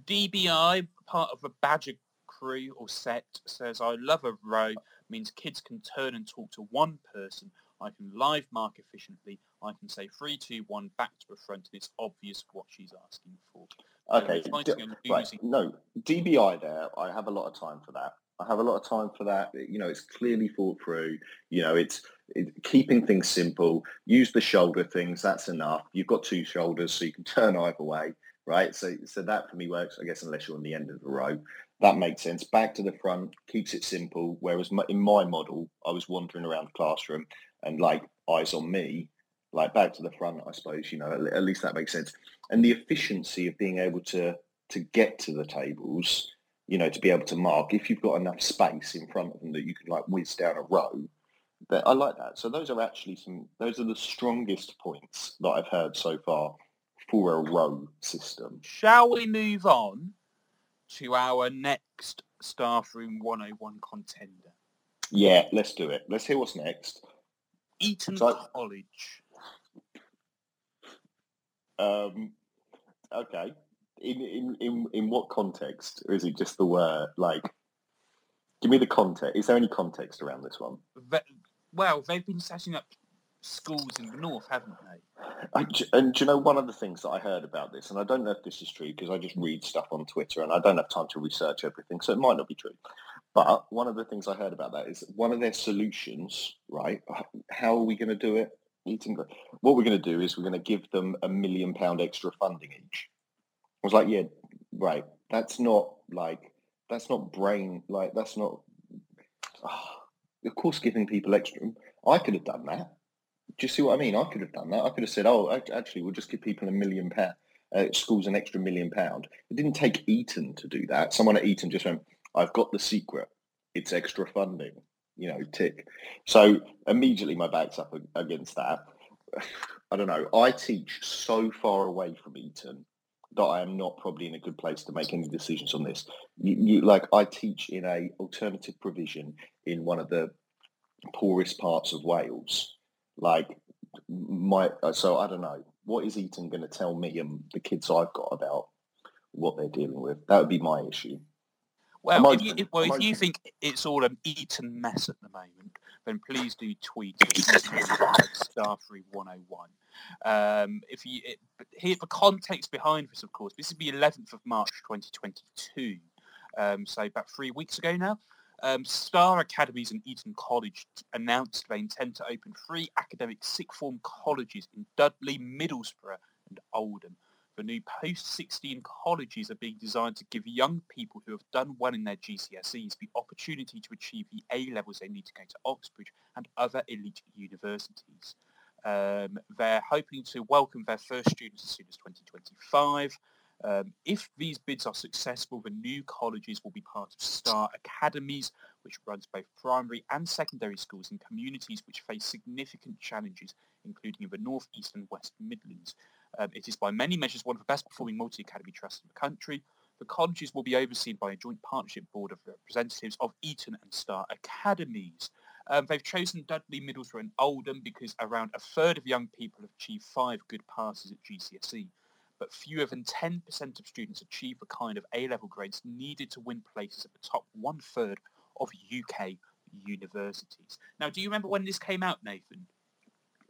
D B I, part of the Badger crew or set, says, I love a row, means kids can turn and talk to one person. I can live mark efficiently. I can say three, two, one, back to the front, and it's obvious what she's asking for. Okay, so D- right. using- no, D B I there, I have a lot of time for that. I have a lot of time for that. You know, it's clearly thought through. You know, it's it, keeping things simple. Use the shoulder things, that's enough. You've got two shoulders, so you can turn either way. Right, so so that for me works, I guess, unless you're on the end of the row. That makes sense. Back to the front, keeps it simple, whereas my, in my model, I was wandering around the classroom and, like, eyes on me, like back to the front, I suppose, you know, at, at least that makes sense. And the efficiency of being able to to get to the tables, you know, to be able to mark, if you've got enough space in front of them that you can like whiz down a row. But I like that. So those are actually some, those are the strongest points that I've heard so far for a row system. Shall we move on to our next Staff Room one oh one contender? Yeah, let's do it. Let's hear what's next. Eton so, College. Um. Okay. In, in in in what context, or is it just the word? Like, give me the context. Is there any context around this one? But, well, they've been setting up schools in the north, haven't they? I, and do you know, one of the things that I heard about this, and I don't know if this is true because I just read stuff on Twitter and I don't have time to research everything, so it might not be true. But one of the things I heard about that is one of their solutions, right? How are we going to do it? Eton, what we're going to do is we're going to give them a million pound extra funding each. I was like, yeah, right. That's not like, that's not brain, like, that's not, oh, of course, giving people extra. I could have done that. Do you see what I mean? I could have done that. I could have said, oh, actually, we'll just give people a million pound, uh, schools an extra million pound. It didn't take Eton to do that. Someone at Eton just went, I've got the secret. It's extra funding, you know, tick. So immediately my back's up against that. I don't know. I teach so far away from Eton that I am not probably in a good place to make any decisions on this. You, you like, I teach in a alternative provision in one of the poorest parts of Wales. Like, my, so I don't know. What is Eton going to tell me and the kids I've got about what they're dealing with? That would be my issue. Well, if you, if, well if you think it's all an Eton mess at the moment, then please do tweet Staff Room one oh one. Um, if you it, here the context behind this, of course, this is the eleventh of March twenty twenty-two, um, so about three weeks ago now. Um, Star Academies and Eton College announced they intend to open three academic sixth form colleges in Dudley, Middlesbrough, and Oldham. The new post sixteen colleges are being designed to give young people who have done well in their G C S Es the opportunity to achieve the A-levels they need to go to Oxbridge and other elite universities. Um, they're hoping to welcome their first students as soon as twenty twenty-five. Um, if these bids are successful, the new colleges will be part of Star Academies, which runs both primary and secondary schools in communities which face significant challenges, including in the North, East and West Midlands. Um, it is by many measures one of the best performing multi-academy trusts in the country. The colleges will be overseen by a joint partnership board of representatives of Eton and Star Academies. Um, they've chosen Dudley, Middlesbrough and Oldham because around a third of young people have achieved five good passes at G C S E, but fewer than ten percent of students achieve the kind of A-level grades needed to win places at the top one-third of U K universities. Now, do you remember when this came out, Nathan?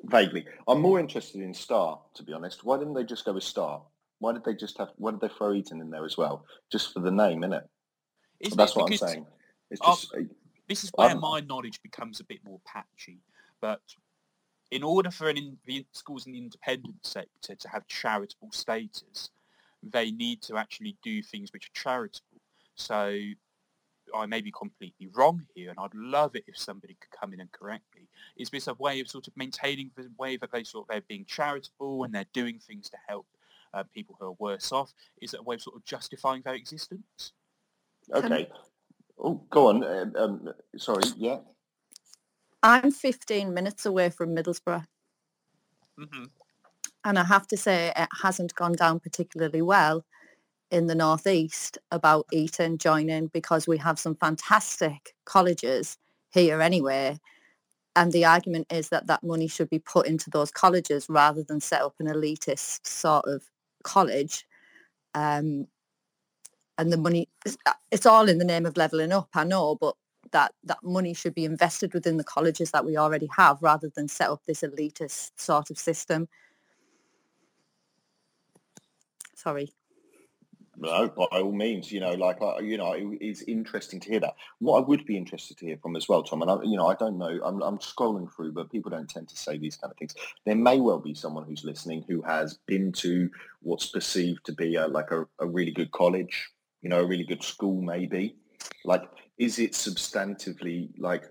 Vaguely. I'm more interested in Star, to be honest. Why didn't they just go with Star? Why did they just have? Why did they throw Eton in there as well? Just for the name, innit? Isn't That's it? what because I'm saying. It's just... Our- This is where my knowledge becomes a bit more patchy. But in order for an in, the schools in the independent sector to have charitable status, they need to actually do things which are charitable. So I may be completely wrong here, and I'd love it if somebody could come in and correct me. Is this a way of sort of maintaining the way that they sort of, they're being charitable and they're doing things to help uh, people who are worse off? Is it a way of sort of justifying their existence? Okay. Um, Oh, go on. Um, um, sorry, yeah. I'm fifteen minutes away from Middlesbrough. Mm-hmm. And I have to say it hasn't gone down particularly well in the northeast about Eton joining, because we have some fantastic colleges here anyway. And the argument is that that money should be put into those colleges rather than set up an elitist sort of college. Um And the money, it's all in the name of levelling up, I know, but that, that money should be invested within the colleges that we already have rather than set up this elitist sort of system. Sorry. No, by all means, you know, like, you know, it, it's interesting to hear that. What I would be interested to hear from as well, Tom, and I, you know, I don't know, I'm, I'm scrolling through, but people don't tend to say these kind of things. There may well be someone who's listening who has been to what's perceived to be a, like a, a really good college, you know, a really good school maybe. Like, is it substantively like,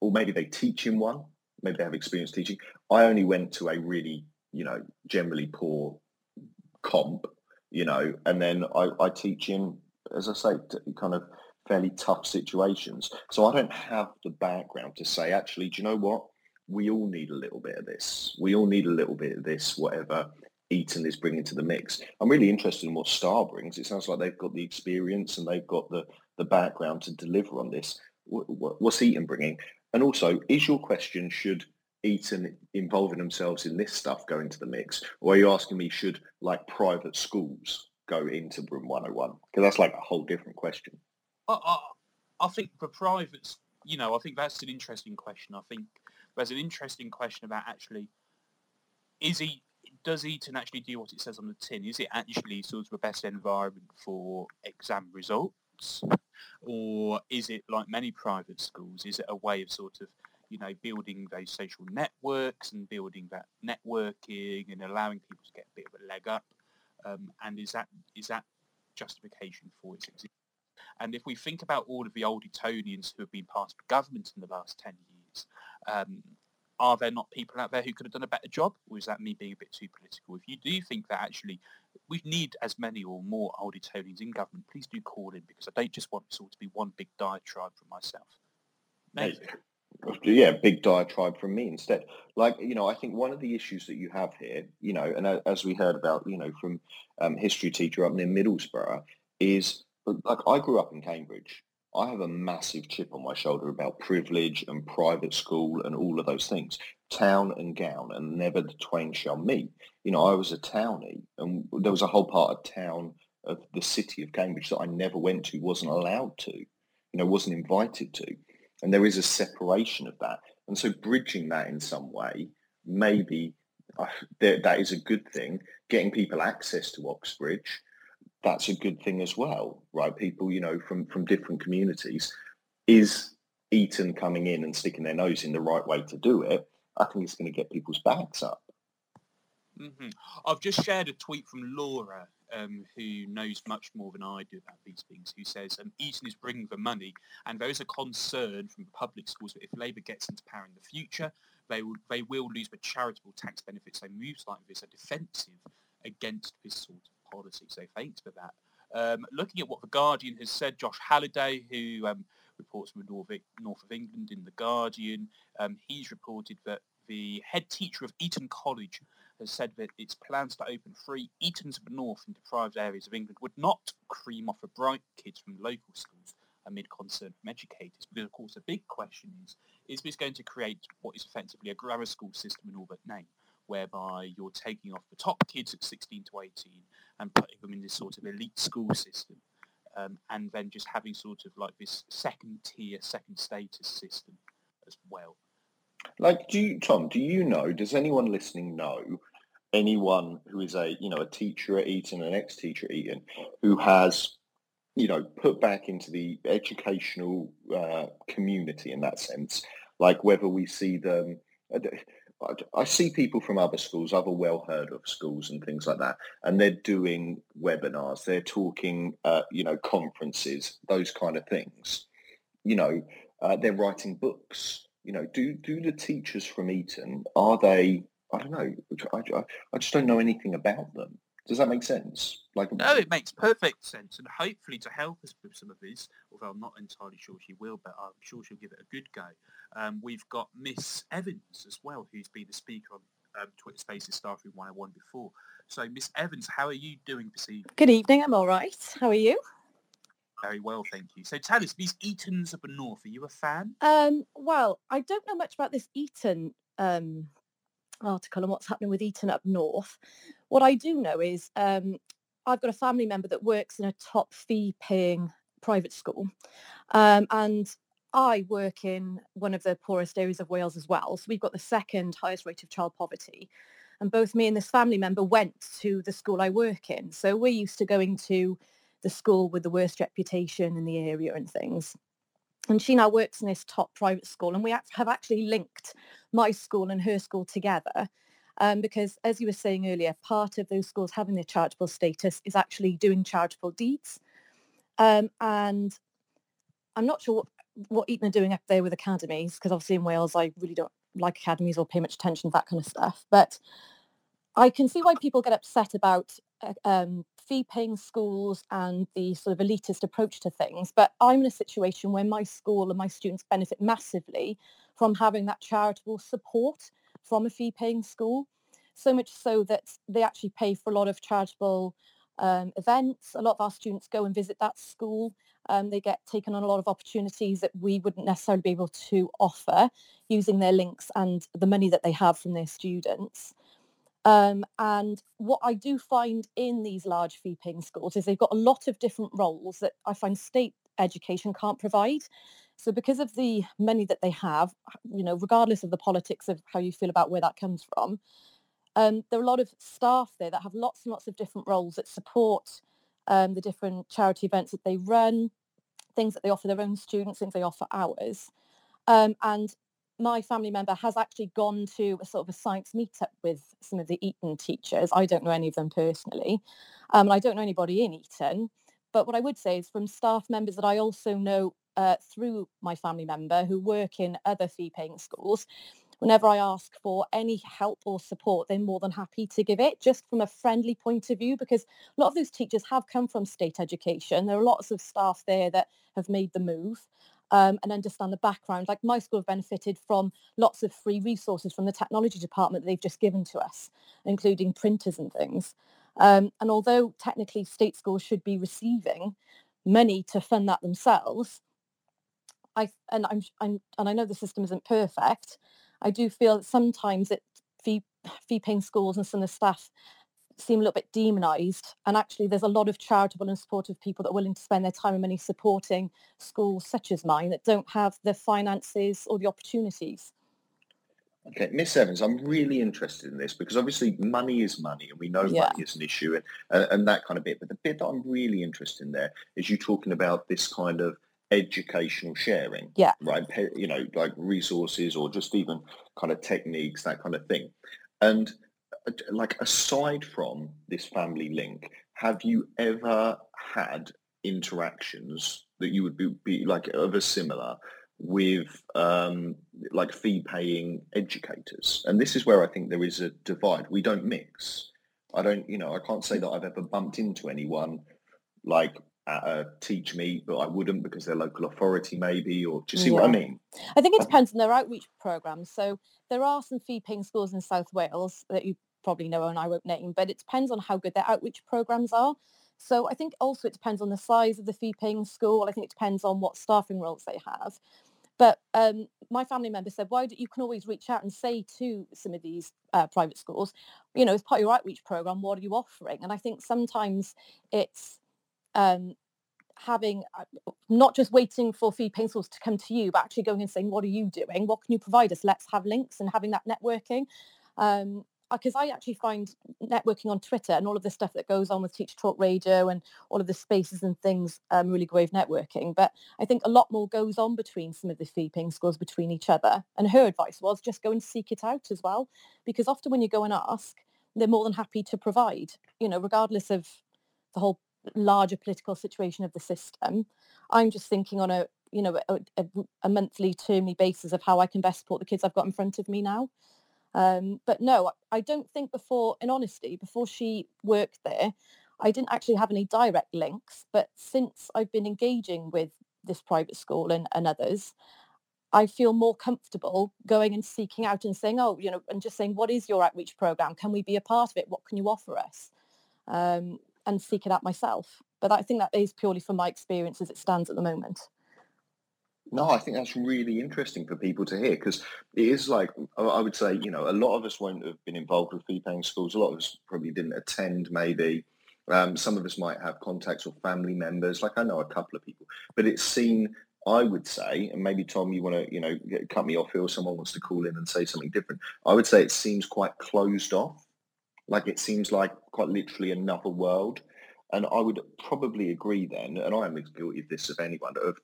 or maybe they teach in one, maybe have experience teaching. I only went to a really, you know, generally poor comp, you know, and then I, I teach in, as I say, kind of fairly tough situations. So I don't have the background to say, actually, do you know what? We all need a little bit of this. We all need a little bit of this, whatever Eton is bringing to the mix. I'm really interested in what Star brings. It sounds like they've got the experience and they've got the, the background to deliver on this. What's Eton bringing? And also, is your question, should Eton involving themselves in this stuff go into the mix? Or are you asking me, should like private schools go into Room one oh one? Because that's like a whole different question. I, I, I think for privates, you know, I think that's an interesting question. I think there's an interesting question about actually, is he, does Eton actually do what it says on the tin? Is it actually sort of the best environment for exam results? Or is it, like many private schools, is it a way of sort of, you know, building those social networks and building that networking and allowing people to get a bit of a leg up? Um, and is that is that justification for its existence? And if we think about all of the old Etonians who have been part of government in the last ten years, um, are there not people out there who could have done a better job? Or is that me being a bit too political? If you do think that actually we need as many or more old Etonians in government, please do call in, because I don't just want this all to be one big diatribe from myself. Nathan. Yeah, big diatribe from me instead. Like, you know, I think one of the issues that you have here, you know, and as we heard about, you know, from um, history teacher up near Middlesbrough is... Like, I grew up in Cambridge. I have a massive chip on my shoulder about privilege and private school and all of those things. Town and gown, and never the twain shall meet. You know, I was a townie, and there was a whole part of town of the city of Cambridge that I never went to, wasn't allowed to, you know, wasn't invited to. And there is a separation of that. And so bridging that in some way, maybe uh, that is a good thing. Getting people access to Oxbridge, that's a good thing as well, right? People, you know, from, from different communities. Is Eton coming in and sticking their nose in the right way to do it? I think it's going to get people's backs up. Mm-hmm. I've just shared a tweet from Laura, um, who knows much more than I do about these things, who says, um, Eton is bringing the money, and there is a concern from public schools that if Labour gets into power in the future, they will, they will lose the charitable tax benefits. So moves like this are defensive against this sort of policy, so thanks for that. Um, looking at what The Guardian has said, Josh Halliday, who um, reports from the north, north of England in The Guardian, um, he's reported that the head teacher of Eton College has said that its plans to open free Etons of the North in deprived areas of England would not cream off the bright kids from local schools amid concern from educators. Because, of course, the big question is, is this going to create what is effectively a grammar school system in all but name, whereby you're taking off the top kids at sixteen to eighteen and putting them in this sort of elite school system, um, and then just having sort of like this second tier, second status system as well. Like, do you, Tom, do you know, does anyone listening know anyone who is a, you know, a teacher at Eton, an ex-teacher at Eton, who has, you know, put back into the educational uh, community in that sense? Like, whether we see them... Uh, I see people from other schools, other well-heard-of schools and things like that, and they're doing webinars, they're talking, uh, you know, conferences, those kind of things. You know, uh, they're writing books. You know, do do the teachers from Eton, are they, I don't know, I, I just don't know anything about them. Does that make sense? Like, no, it makes perfect sense, and hopefully to help us with some of this, although I'm not entirely sure she will, but I'm sure she'll give it a good go. Um, we've got Miss Evans as well, who's been a speaker on um, Twitter Spaces Staff Room one oh one before. So, Miss Evans, how are you doing this evening? Good evening, I'm all right. How are you? Very well, thank you. So tell us, these Etons of the North, are you a fan? Um, well, I don't know much about this Eton um, article and what's happening with Eton up north. What I do know is um, I've got a family member that works in a top fee-paying private school, um, and I work in one of the poorest areas of Wales as well. So we've got the second highest rate of child poverty, and both me and this family member went to the school I work in. So we're used to going to the school with the worst reputation in the area and things. And she now works in this top private school, and we have actually linked my school and her school together, um, because, as you were saying earlier, part of those schools having their charitable status is actually doing charitable deeds. Um, and I'm not sure what, what Eton are doing up there with academies, because obviously in Wales I really don't like academies or pay much attention to that kind of stuff. But I can see why people get upset about uh, um, fee-paying schools and the sort of elitist approach to things. But I'm in a situation where my school and my students benefit massively from having that charitable support from a fee-paying school, so much so that they actually pay for a lot of charitable um, events. A lot of our students go and visit that school. Um, they get taken on a lot of opportunities that we wouldn't necessarily be able to offer using their links and the money that they have from their students. Um, and what I do find in these large fee-paying schools is they've got a lot of different roles that I find state education can't provide. So because of the money that they have, you know, regardless of the politics of how you feel about where that comes from, um, there are a lot of staff there that have lots and lots of different roles that support um, the different charity events that they run, things that they offer their own students, things they offer ours. Um, and my family member has actually gone to a sort of a science meetup with some of the Eton teachers. I don't know any of them personally. Um, and I don't know anybody in Eton. But what I would say is from staff members that I also know uh, through my family member who work in other fee-paying schools, whenever I ask for any help or support, they're more than happy to give it, just from a friendly point of view, because a lot of those teachers have come from state education. There are lots of staff there that have made the move. Um, and understand the background. Like my school have benefited from lots of free resources from the technology department that they've just given to us, including printers and things. Um, and although technically state schools should be receiving money to fund that themselves, I and I'm, I'm and I know the system isn't perfect. I do feel that sometimes that fee fee-paying schools and some of the staff seem a little bit demonised, and actually there's a lot of charitable and supportive people that are willing to spend their time and money supporting schools such as mine that don't have the finances or the opportunities. Okay, Miss Evans, I'm really interested in this because obviously money is money and we know yeah. money is an issue and, uh, and that kind of bit, but the bit that I'm really interested in there is you talking about this kind of educational sharing, yeah, right? You know, like resources or just even kind of techniques, that kind of thing. And like aside from this family link, have you ever had interactions that you would be, be like of a similar with um, like fee-paying educators? And this is where I think there is a divide. We don't mix. I don't, you know, I can't say that I've ever bumped into anyone like at a teach meet, but I wouldn't because they're local authority maybe, or do you see yeah. what I mean? I think it depends on their outreach programme. So there are some fee-paying schools in South Wales that you probably know and I won't name, but it depends on how good their outreach programmes are. So I think also it depends on the size of the fee-paying school. I think it depends on what staffing roles they have. But um, my family member said, why do you can always reach out and say to some of these uh, private schools, you know, as part of your outreach programme, what are you offering? And I think sometimes it's um, having, uh, not just waiting for fee-paying schools to come to you, but actually going and saying, what are you doing? What can you provide us? Let's have links and having that networking. Um, because I actually find networking on Twitter and all of the stuff that goes on with Teacher Talk Radio and all of the spaces and things, um, really great networking. But I think a lot more goes on between some of the fee-paying schools, between each other. And her advice was just go and seek it out as well, because often when you go and ask, they're more than happy to provide, you know, regardless of the whole larger political situation of the system. I'm just thinking on a, you know, a, a, a monthly, termly basis of how I can best support the kids I've got in front of me now. Um, but no, I don't think before, in honesty, before she worked there, I didn't actually have any direct links. But since I've been engaging with this private school and, and others, I feel more comfortable going and seeking out and saying, oh, you know, and just saying, what is your outreach programme? Can we be a part of it? What can you offer us? Um, and seek it out myself. But I think that is purely from my experience as it stands at the moment. No, I think that's really interesting for people to hear, because it is like, I would say, you know, a lot of us won't have been involved with fee-paying schools. A lot of us probably didn't attend, maybe. Um, some of us might have contacts or family members. Like I know a couple of people. But it's seen, I would say, and maybe Tom, you want to, you know, cut me off here, or someone wants to call in and say something different. I would say it seems quite closed off. Like it seems like quite literally another world. And I would probably agree then, and I am guilty of this, if anyone, of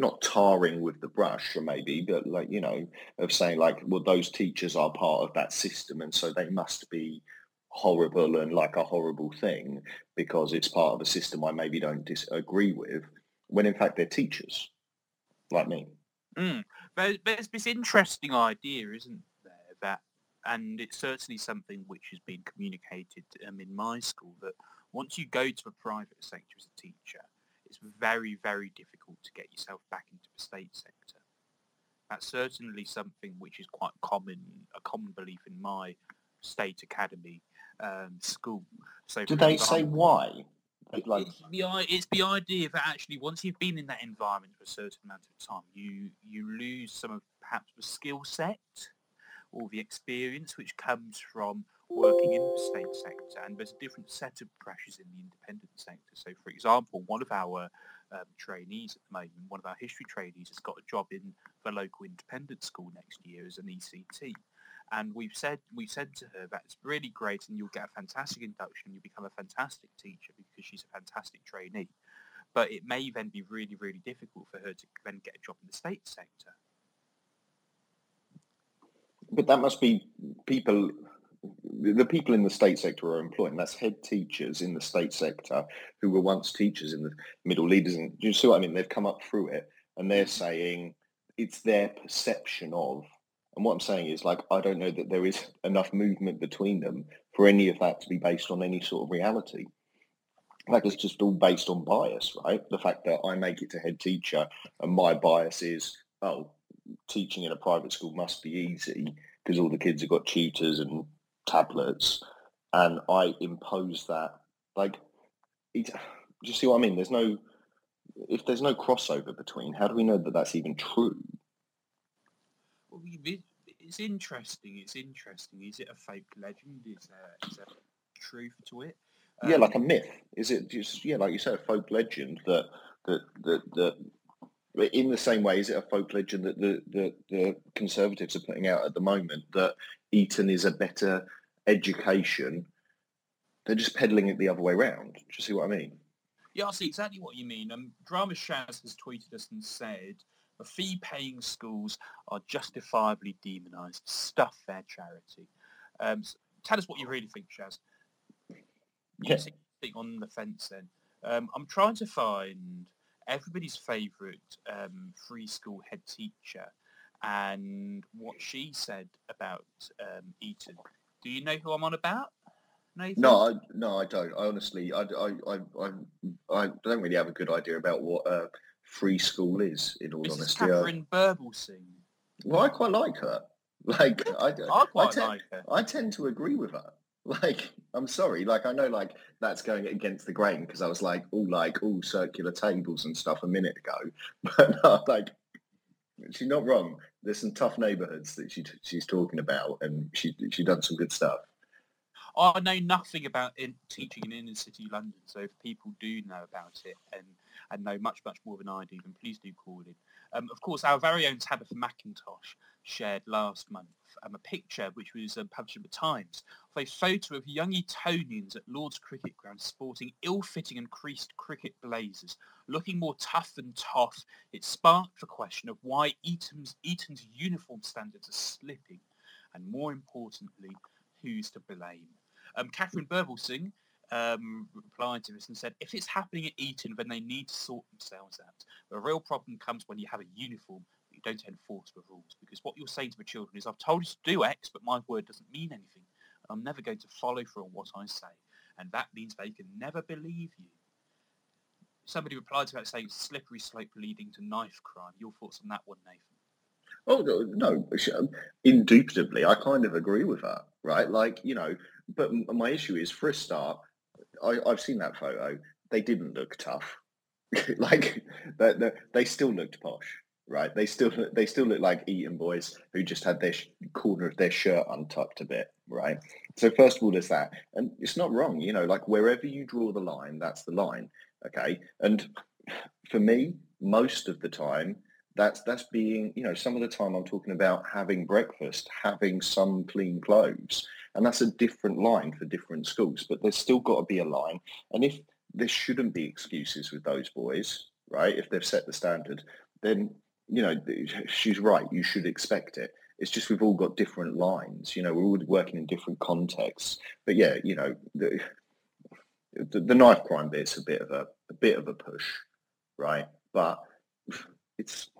not tarring with the brush or maybe, but like, you know, of saying like, well, those teachers are part of that system and so they must be horrible and like a horrible thing because it's part of a system I maybe don't disagree with, when in fact they're teachers like me. Mm. But there's this interesting idea, isn't there, that, and it's certainly something which has been communicated um, in my school, that once you go to the private sector as a teacher, it's very, very difficult to get yourself back into the state sector. That's certainly something which is quite common, a common belief in my state academy um, school. So do they say why? Like, it's, the, it's the idea that actually once you've been in that environment for a certain amount of time, you you lose some of perhaps the skill set or the experience which comes from working in the state sector, and there's a different set of pressures in the independent sector. So, for example, one of our um, trainees at the moment, one of our history trainees, has got a job in the local independent school next year as an E C T. And we've said we said to her, that's really great, and you'll get a fantastic induction, you'll become a fantastic teacher because she's a fantastic trainee. But it may then be really, really difficult for her to then get a job in the state sector. But that must be people, the people in the state sector are employing. That's head teachers in the state sector who were once teachers in the middle leaders. And do you see what I mean? They've come up through it and they're saying it's their perception of. And what I'm saying is, like, I don't know that there is enough movement between them for any of that to be based on any sort of reality. Like, it's just all based on bias, right? The fact that I make it to head teacher and my bias is, oh, teaching in a private school must be easy because all the kids have got tutors and tablets. And I impose that. Like, it, do you see what I mean? There's no, if there's no crossover between, how do we know that that's even true? Well, it's interesting. It's interesting. Is it a fake legend? Is there, is there truth to it? Um, yeah, like a myth. Is it just, yeah, like you said, a folk legend that that that that. In the same way, is it a folk legend that the the, the Conservatives are putting out at the moment that Eton is a better education? They're just peddling it the other way round. Do you see what I mean? Yeah, I see exactly what you mean. Um, Drama Shaz has tweeted us and said, the fee-paying schools are justifiably demonised. Stuff their charity. Um, so tell us what you really think, Shaz. Yeah. You think on the fence then. Um, I'm trying to find everybody's favourite um, free school head teacher and what she said about um, Eton. Do you know who I'm on about, Nathan? No, I, no, I don't. I honestly, I, I, I, I don't really have a good idea about what... Uh, free school is, in all Missus honesty. Catherine Burblesing. Well, I quite like her. Like, I, I quite I ten, like her. I tend to agree with her. Like, I'm sorry. Like, I know, like, that's going against the grain because I was like, all like, all circular tables and stuff a minute ago. But no, like, she's not wrong. There's some tough neighbourhoods that she she's talking about, and she she done some good stuff. I know nothing about in, teaching in inner city London, so if people do know about it and, and know much, much more than I do, then please do call in. Um, of course, our very own Tabitha McIntosh shared last month um, a picture which was um, published in the Times of a photo of young Etonians at Lord's Cricket Ground sporting ill-fitting and creased cricket blazers, looking more tough than toff. It sparked the question of why Eton's, Eton's uniform standards are slipping, and more importantly, who's to blame. Um, Catherine Burblesing um, replied to this and said, if it's happening at Eton, then they need to sort themselves out. The real problem comes when you have a uniform, but you don't enforce the rules, because what you're saying to the children is, I've told you to do X, but my word doesn't mean anything. I'm never going to follow through on what I say, and that means they can never believe you. Somebody replied to that saying, slippery slope leading to knife crime. Your thoughts on that one, Nathan? Oh, no, indubitably, I kind of agree with that, right? Like, you know, but my issue is, for a start, I, I've seen that photo. They didn't look tough. Like, they, they, they still looked posh, right? They still they still look like Eton boys who just had their sh- corner of their shirt untucked a bit, right? So first of all, there's that. And it's not wrong, you know, like wherever you draw the line, that's the line, okay? And for me, most of the time, That's that's being, you know, some of the time I'm talking about having breakfast, having some clean clothes. And that's a different line for different schools, but there's still got to be a line. And if there shouldn't be excuses with those boys, right, if they've set the standard, then, you know, she's right. You should expect it. It's just we've all got different lines. You know, we're all working in different contexts. But, yeah, you know, the, the, the knife crime bit's a bit of a, a bit of a push, right? But it's...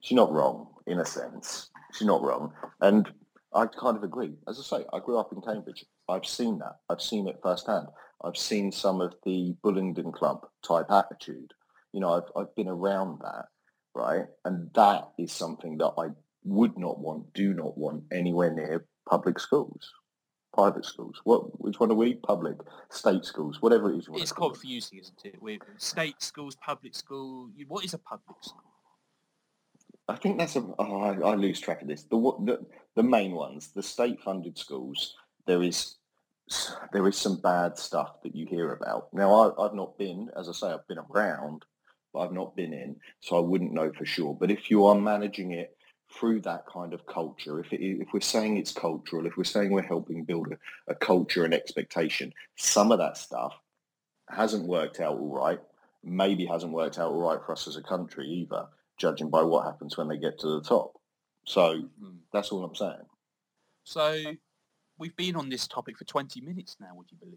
she's not wrong in a sense. She's not wrong. And I kind of agree. As I say, I grew up in Cambridge. I've seen that. I've seen it firsthand. I've seen some of the Bullingdon Club type attitude. You know, I've I've been around that, right? And that is something that I would not want, do not want anywhere near public schools, private schools. What? Which one are we? Public, state schools, whatever it is. You want it's to confusing, it. Isn't it? With state schools, public school. What is a public school? I think that's a. Oh, I, I lose track of this. The the the main ones, the state-funded schools. There is there is some bad stuff that you hear about. Now, I, I've not been, as I say, I've been around, but I've not been in, so I wouldn't know for sure. But if you are managing it through that kind of culture, if it, if we're saying it's cultural, if we're saying we're helping build a, a culture and expectation, some of that stuff hasn't worked out all right. Maybe hasn't worked out all right for us as a country either, judging by what happens when they get to the top. So mm. that's all I'm saying. So we've been on this topic for twenty minutes now, would you believe?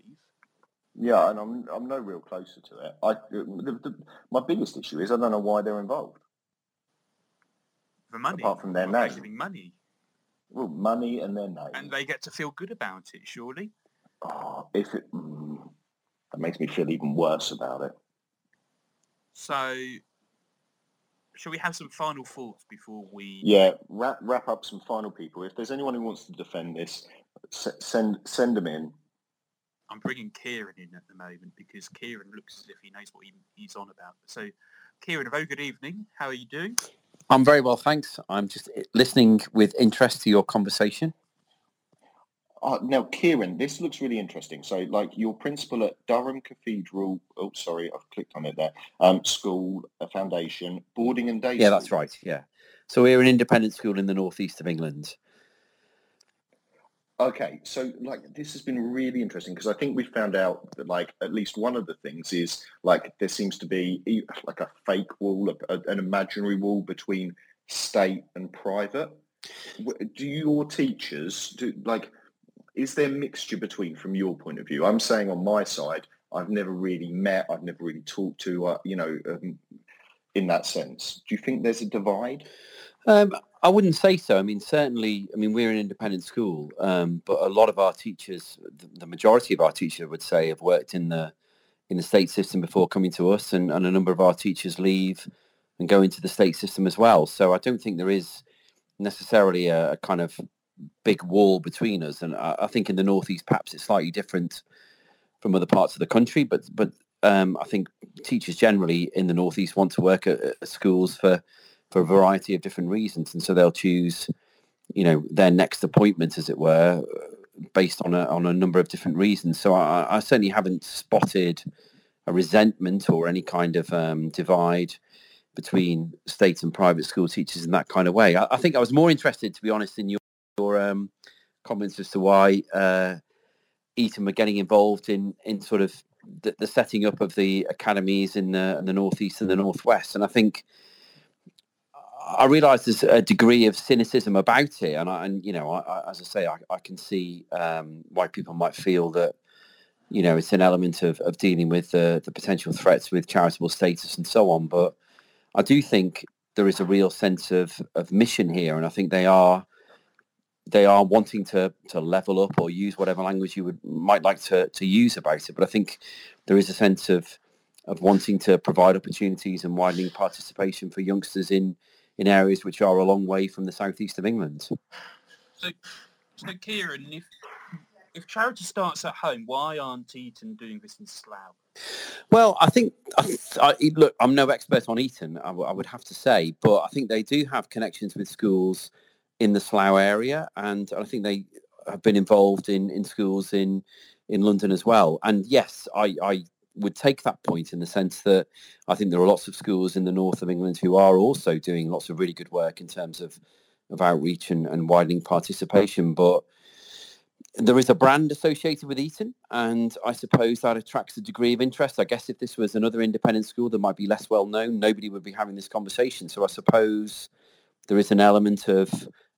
Yeah, and I'm I'm no real closer to it. I the, the, my biggest issue is I don't know why they're involved. The money. Apart from their We're name. Giving money. Well, money and their name. And they get to feel good about it, surely? Oh, if it... Mm, that makes me feel even worse about it. So... Shall we have some final thoughts before we... Yeah, wrap wrap up some final people. If there's anyone who wants to defend this, s- send send them in. I'm bringing Kieran in at the moment because Kieran looks as if he knows what he, he's on about. So, Kieran, a very good evening. How are you doing? I'm very well, thanks. I'm just listening with interest to your conversation. Uh, now, Kieran, this looks really interesting. So, like, your principal at Durham Cathedral, oh, sorry, I've clicked on it there, um, school, a foundation, boarding and day school. Yeah, that's right, yeah. So we're an independent school in the northeast of England. Okay, so, like, this has been really interesting because I think we found out that, like, at least one of the things is, like, there seems to be, like, a fake wall, a, an imaginary wall between state and private. Do your teachers, do like... Is there mixture between, from your point of view? I'm saying on my side, I've never really met, I've never really talked to, uh, you know, um, in that sense. Do you think there's a divide? Um, I wouldn't say so. I mean, certainly, I mean, we're an independent school, um, but a lot of our teachers, the, the majority of our teachers would say have worked in the in the state system before coming to us, and, and a number of our teachers leave and go into the state system as well. So I don't think there is necessarily a, a kind of big wall between us, and I, I think in the northeast perhaps it's slightly different from other parts of the country, but but um I think teachers generally in the northeast want to work at, at schools for for a variety of different reasons, and so they'll choose, you know, their next appointment, as it were, based on a on a number of different reasons. So I, I certainly haven't spotted a resentment or any kind of um divide between state and private school teachers in that kind of way. I, I think I was more interested, to be honest, in your Your um, comments as to why uh, Eton were getting involved in, in sort of the, the setting up of the academies in the, in the northeast and the northwest, and I think I realise there's a degree of cynicism about it, and I, and you know, I, I, as I say, I, I can see um, why people might feel that, you know, it's an element of, of dealing with the, the potential threats with charitable status and so on, but I do think there is a real sense of, of mission here, and I think they are. They are wanting to, to level up, or use whatever language you would might like to, to use about it. But I think there is a sense of of wanting to provide opportunities and widening participation for youngsters in, in areas which are a long way from the southeast of England. So, so Kieran, if if charity starts at home, why aren't Eton doing this in Slough? Well, I think I, I, look, I'm no expert on Eton, I, w- I would have to say, but I think they do have connections with schools in the Slough area, and I think they have been involved in, in schools in, in London as well. And yes, I, I would take that point in the sense that I think there are lots of schools in the north of England who are also doing lots of really good work in terms of, of outreach and, and widening participation. But there is a brand associated with Eton, and I suppose that attracts a degree of interest. I guess if this was another independent school that might be less well known, nobody would be having this conversation. So I suppose there is an element of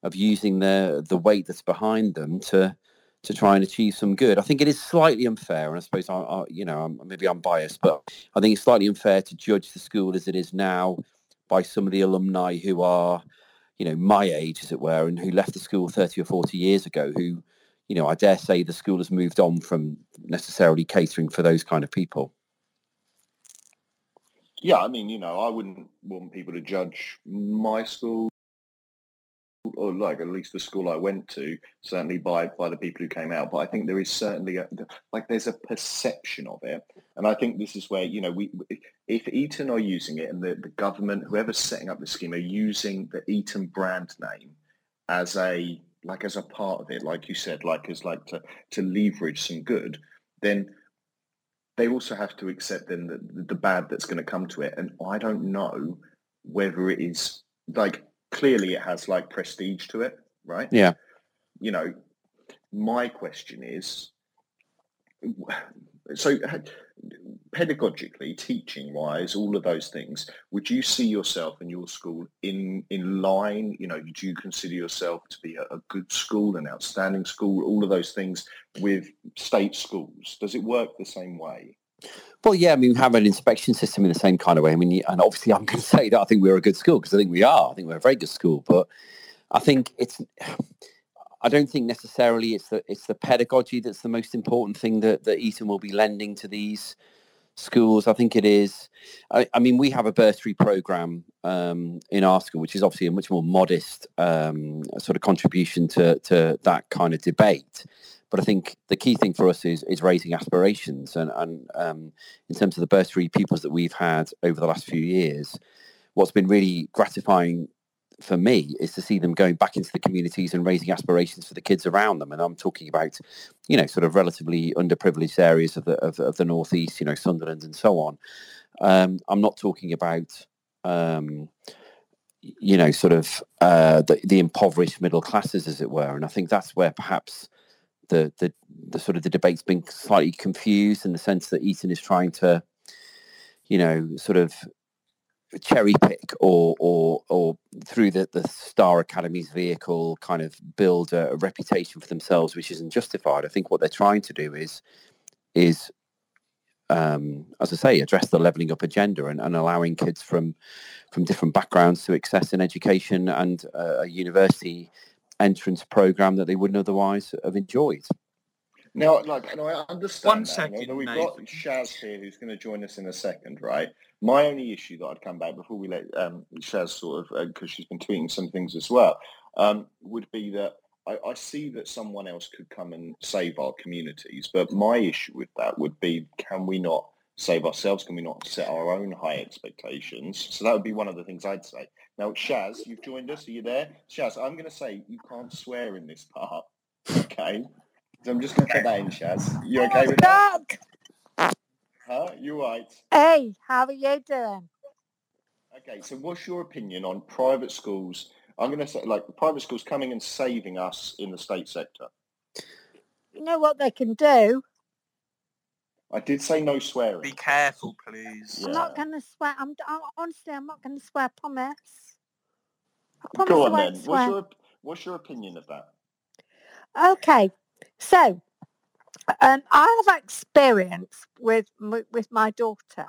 of using the the weight that's behind them to to try and achieve some good. I think it is slightly unfair, and I suppose, I, I you know, I'm, maybe I'm biased, but I think it's slightly unfair to judge the school as it is now by some of the alumni who are, you know, my age, as it were, and who left the school thirty or forty years ago, who, you know, I dare say the school has moved on from necessarily catering for those kind of people. Yeah, I mean, you know, I wouldn't want people to judge my school, or like at least the school I went to, certainly by, by the people who came out. But I think there is certainly, a, like, there's a perception of it. And I think this is where, you know, we if Eton are using it, and the, the government, whoever's setting up the scheme, are using the Eton brand name as a, like, as a part of it, like you said, like as like to, to leverage some good, then they also have to accept then the, the bad that's going to come to it. And I don't know whether it is, like, clearly it has like prestige to it, right? Yeah. You know, my question is, so pedagogically, teaching wise, all of those things, would you see yourself and your school in, in line? You know, do you consider yourself to be a, a good school, an outstanding school, all of those things with state schools? Does it work the same way? Well, yeah, I mean, we have an inspection system in the same kind of way. I mean, and obviously I'm going to say that I think we're a good school, because I think we are. I think we're a very good school, but I think it's, I don't think necessarily it's the, it's the pedagogy that's the most important thing that, that Eton will be lending to these schools. I think it is, I, I mean, we have a bursary program um, in our school, which is obviously a much more modest um, sort of contribution to, to that kind of debate. But I think the key thing for us is is raising aspirations. And, and um, in terms of the bursary pupils that we've had over the last few years, what's been really gratifying for me is to see them going back into the communities and raising aspirations for the kids around them. And I'm talking about, you know, sort of relatively underprivileged areas of the of, of the Northeast, you know, Sunderland and so on. Um, I'm not talking about... Um, you know, sort of uh, the, the impoverished middle classes, as it were. And I think that's where perhaps the, the the sort of the debate's been slightly confused, in the sense that Eton is trying to, you know, sort of cherry pick or or or through the, the Star Academies vehicle kind of build a, a reputation for themselves, which isn't justified. I think what they're trying to do is is Um, as I say, address the levelling up agenda and, and allowing kids from from different backgrounds to access an education and uh, a university entrance programme that they wouldn't otherwise have enjoyed. Now, like, and I understand One that. Second, you know, we've Nathan. got Shaz here, who's going to join us in a second, right? My only issue that I'd come back before we let um, Shaz sort of, because uh, she's been tweeting some things as well, um, would be that I, I see that someone else could come and save our communities, but my issue with that would be, can we not save ourselves? Can we not set our own high expectations? So that would be one of the things I'd say. Now, Shaz, you've joined us. Are you there? Shaz, I'm going to say you can't swear in this part, okay? So I'm just going to put that in, Shaz. You okay with that? Huh? You all right? Hey, how are you doing? Okay, so what's your opinion on private schools? I'm going to say, like, private schools coming and saving us in the state sector. You know what they can do? I did say no swearing. Be careful, please. Yeah. I'm not going to swear. I'm honestly, I'm not going to swear. Promise. I promise. Go on, I won't then. Swear. What's your, what's your opinion of that? Okay, so um, I have experience with with my daughter,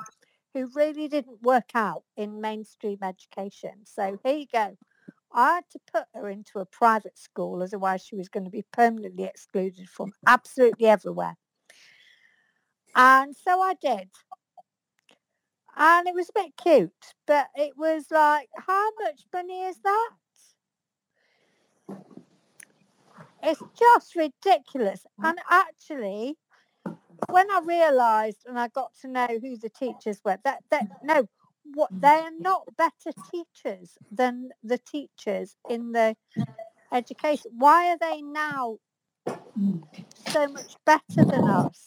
who really didn't work out in mainstream education. So here you go. I had to put her into a private school, otherwise she was going to be permanently excluded from absolutely everywhere. And so I did. And it was a bit cute, but it was like, how much money is that? It's just ridiculous. And actually, when I realised and I got to know who the teachers were, that, that no, What they are not better teachers than the teachers in the education. Why are they now so much better than us?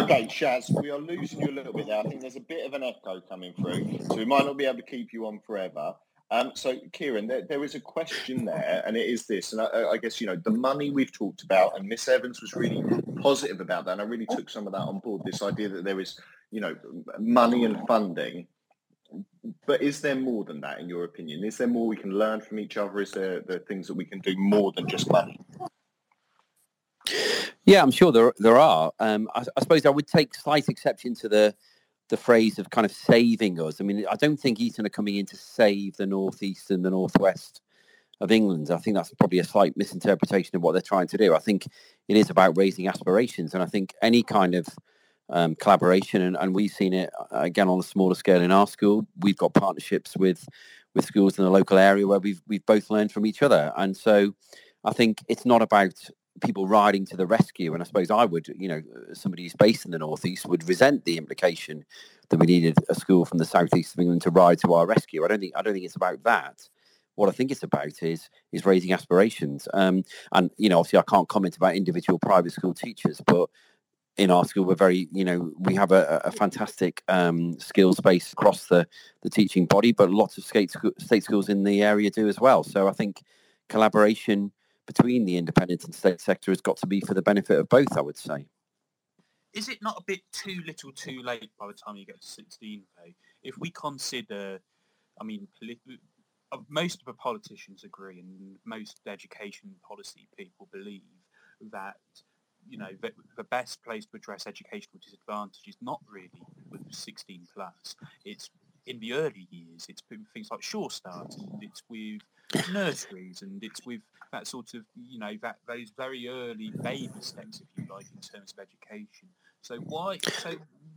Okay, Shaz, we are losing you a little bit there. I think there's a bit of an echo coming through, so we might not be able to keep you on forever. Um, so, Kieran, there, there is a question there, and it is this. And I, I guess, you know, the money we've talked about, and Miss Evans was really positive about that, and I really took some of that on board, this idea that there is, you know, money and funding. But is there more than that, in your opinion? Is there more we can learn from each other? Is there, there things that we can do more than just money? Yeah, I'm sure there there are. Um, I, I suppose I would take slight exception to the the phrase of kind of saving us. I mean, I don't think Eton are coming in to save the northeast and the northwest of England. I think that's probably a slight misinterpretation of what they're trying to do. I think it is about raising aspirations, and I think any kind of um, collaboration, and, and we've seen it again on a smaller scale in our school. We've got partnerships with with schools in the local area where we've we've both learned from each other, and so I think it's not about people riding to the rescue. And I suppose I would, you know, somebody who's based in the northeast would resent the implication that we needed a school from the southeast of England to ride to our rescue. I don't think I don't think it's about that. What I think it's about is is raising aspirations. Um, and, you know, obviously I can't comment about individual private school teachers, but in our school, we're very, you know, we have a, a fantastic um, skills base across the, the teaching body, but lots of state, sco- state schools in the area do as well. So I think collaboration between the independent and state sector has got to be for the benefit of both, I would say. Is it not a bit too little too late by the time you get to sixteen, though? If we consider, I mean, political... Most of the politicians agree, and most education policy people believe that, you know, the, the best place to address educational disadvantage is not really with sixteen plus. It's in the early years. It's things like Sure Start, and it's with nurseries, and it's with that sort of, you know, that those very early baby steps, if you like, in terms of education. So why, so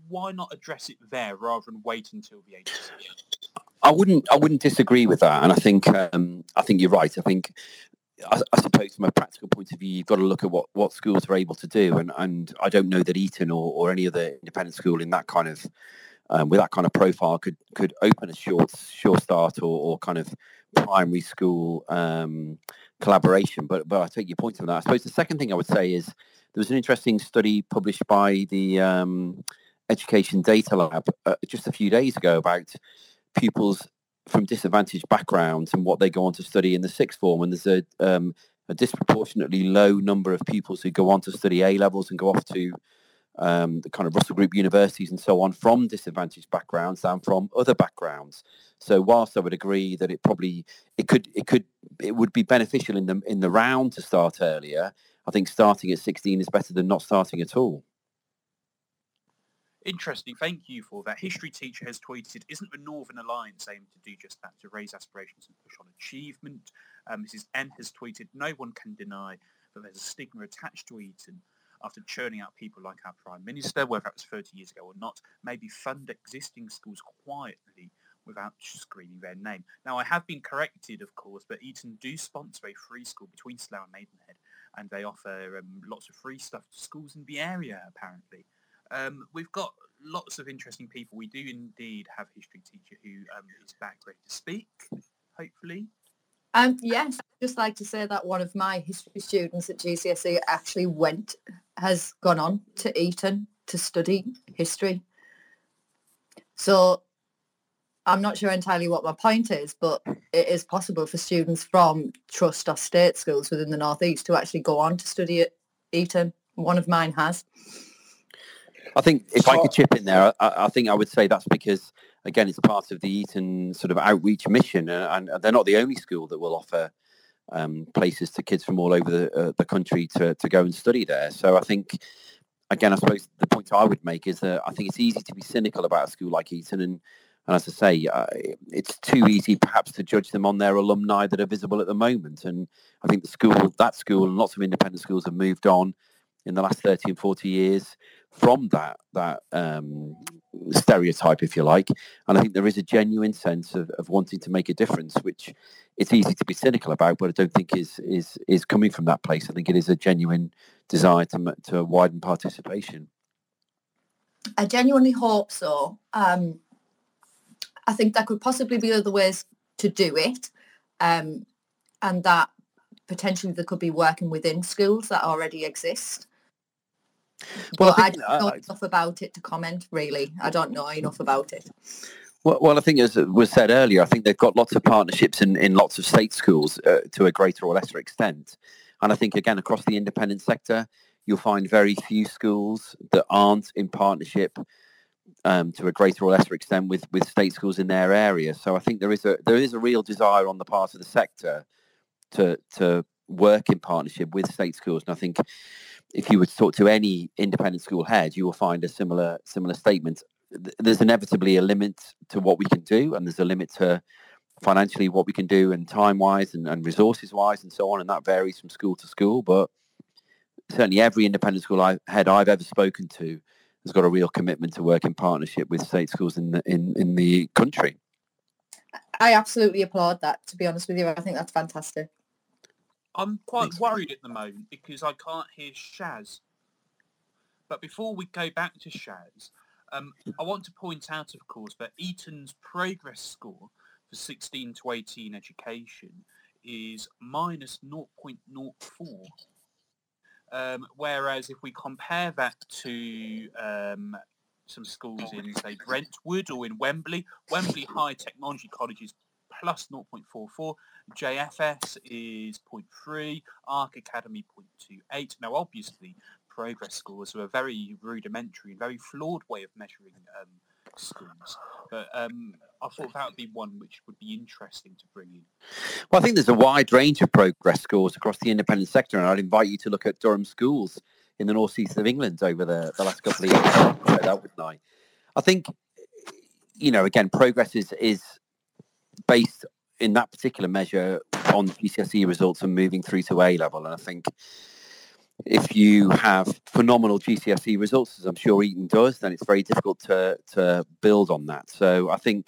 why not address it there rather than wait until the age of sixteen? I wouldn't. I wouldn't disagree with that, and I think. Um, I think you're right. I think. I, I suppose, from a practical point of view, you've got to look at what, what schools are able to do, and, and I don't know that Eton or, or any other independent school in that kind of um, with that kind of profile could, could open a short sure start or, or kind of primary school um, collaboration. But but I take your point on that. I suppose the second thing I would say is there was an interesting study published by the um, Education Data Lab uh, just a few days ago about pupils from disadvantaged backgrounds and what they go on to study in the sixth form. And there's a, um, a disproportionately low number of pupils who go on to study A-levels and go off to um, the kind of Russell Group universities and so on from disadvantaged backgrounds and from other backgrounds. So whilst I would agree that it probably, it could, it could, it would be beneficial in the, in the round to start earlier, I think starting at sixteen is better than not starting at all. Interesting, thank you for that. History teacher has tweeted, isn't the Northern Alliance aimed to do just that, to raise aspirations and push on achievement? Um, Mrs N has tweeted, no one can deny that there's a stigma attached to Eton after churning out people like our Prime Minister, whether that was thirty years ago or not, maybe fund existing schools quietly without screaming their name. Now, I have been corrected, of course, but Eton do sponsor a free school between Slough and Maidenhead, and they offer um, lots of free stuff to schools in the area, apparently. Um, we've got lots of interesting people. We do indeed have a history teacher who um, is back ready to speak, hopefully. Um, yes, I'd just like to say that one of my history students at G C S E actually went, has gone on to Eton to study history. So I'm not sure entirely what my point is, but it is possible for students from trust or state schools within the northeast to actually go on to study at Eton. One of mine has. I think if I could chip in there, I, I think I would say that's because, again, it's part of the Eton sort of outreach mission, and, and they're not the only school that will offer um, places to kids from all over the, uh, the country to, to go and study there. So I think, again, I suppose the point I would make is that I think it's easy to be cynical about a school like Eton, and, and as I say, uh, it's too easy perhaps to judge them on their alumni that are visible at the moment. And I think the school, that school, and lots of independent schools have moved on in the last thirty and forty years from that that um, stereotype, if you like. And I think there is a genuine sense of, of wanting to make a difference, which it's easy to be cynical about, but I don't think is is is coming from that place. I think it is a genuine desire to, to widen participation. I genuinely hope so. Um, I think there could possibly be other ways to do it, um, and that potentially there could be working within schools that already exist. Well, I, I don't know I, enough about it to comment, really. I don't know enough about it. Well, well, I think, as was said earlier, I think they've got lots of partnerships in, in lots of state schools uh, to a greater or lesser extent. And I think, again, across the independent sector, you'll find very few schools that aren't in partnership um, to a greater or lesser extent with, with state schools in their area. So I think there is a there is a real desire on the part of the sector to to work in partnership with state schools. And I think if you were to talk to any independent school head, you will find a similar similar statement. th- there's inevitably a limit to what we can do, and there's a limit to financially what we can do, and time-wise, and, and resources-wise, and so on, and that varies from school to school. But certainly every independent school I, head I've ever spoken to has got a real commitment to work in partnership with state schools in the, in, in the country. I absolutely applaud that, to be honest with you. I think that's fantastic. I'm quite worried at the moment because I can't hear Shaz. But before we go back to Shaz, um, I want to point out, of course, that Eton's progress score for sixteen to eighteen education is minus zero point zero four. Um, whereas if we compare that to um, some schools in, say, Brentwood or in Wembley, Wembley High Technology College is plus zero point four four, J F S is zero point three, Arc Academy zero point two eight. Now, obviously, progress scores are a very rudimentary and very flawed way of measuring um, schools. But um, I thought that would be one which would be interesting to bring in. Well, I think there's a wide range of progress scores across the independent sector, and I'd invite you to look at Durham schools in the northeast of England over the, the last couple of years. That would lie. I think, you know, again, progress is, is based in that particular measure on G C S E results and moving through to A level. And I think if you have phenomenal G C S E results, as I'm sure Eton does, then it's very difficult to to build on that. So I think,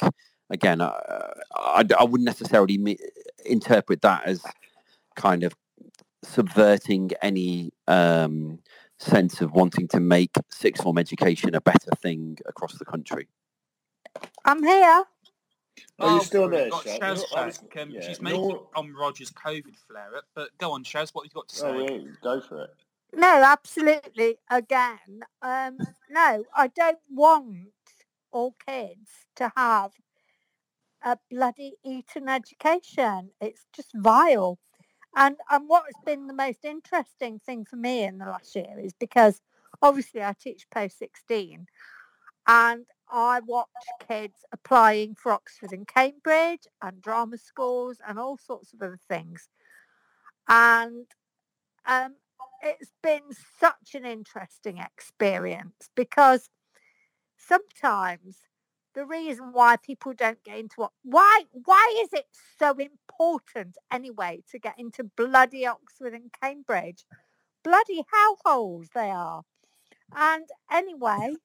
again, I, I, I wouldn't necessarily me- interpret that as kind of subverting any um, sense of wanting to make sixth form education a better thing across the country. I'm here. Are oh, you still there, Shaz? Shaz um, yeah. She's making no. Tom Rogers' COVID flare-up, but go on, Shaz, what have you got to say? Oh, yeah, go for it. No, absolutely, again. Um, no, I don't want all kids to have a bloody Eton education. It's just vile. And and what has been the most interesting thing for me in the last year is because, obviously, I teach post sixteen, and I watch kids applying for Oxford and Cambridge and drama schools and all sorts of other things. And um, it's been such an interesting experience because sometimes the reason why people don't get into what, why, why is it so important anyway to get into bloody Oxford and Cambridge? Bloody hellholes they are. And anyway...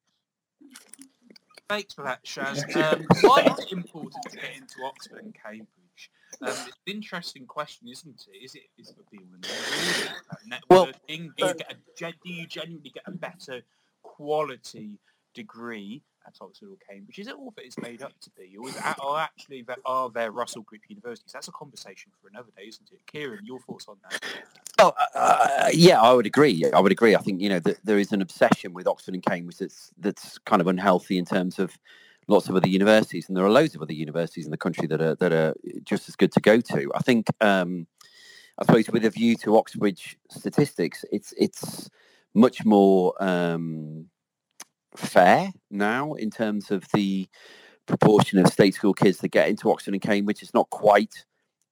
Thanks for that, Shaz. Um, why is it important to get into Oxford and Cambridge? Um, it's an interesting question, isn't it? Is it is it the deal with networking? Well, do, you get a, do you genuinely get a better quality degree at Oxford or Cambridge? Is it all that it's made up to be? Or is it, or actually there are there Russell Group universities? That's a conversation for another day, isn't it? Kieran, your thoughts on that? Oh, uh, uh, yeah, I would agree. I would agree. I think, you know, that there is an obsession with Oxford and Cambridge that's that's kind of unhealthy in terms of lots of other universities, and there are loads of other universities in the country that are that are just as good to go to. I think, um, I suppose, with a view to Oxbridge statistics, it's it's much more um, fair now in terms of the proportion of state school kids that get into Oxford and Cambridge. It's not quite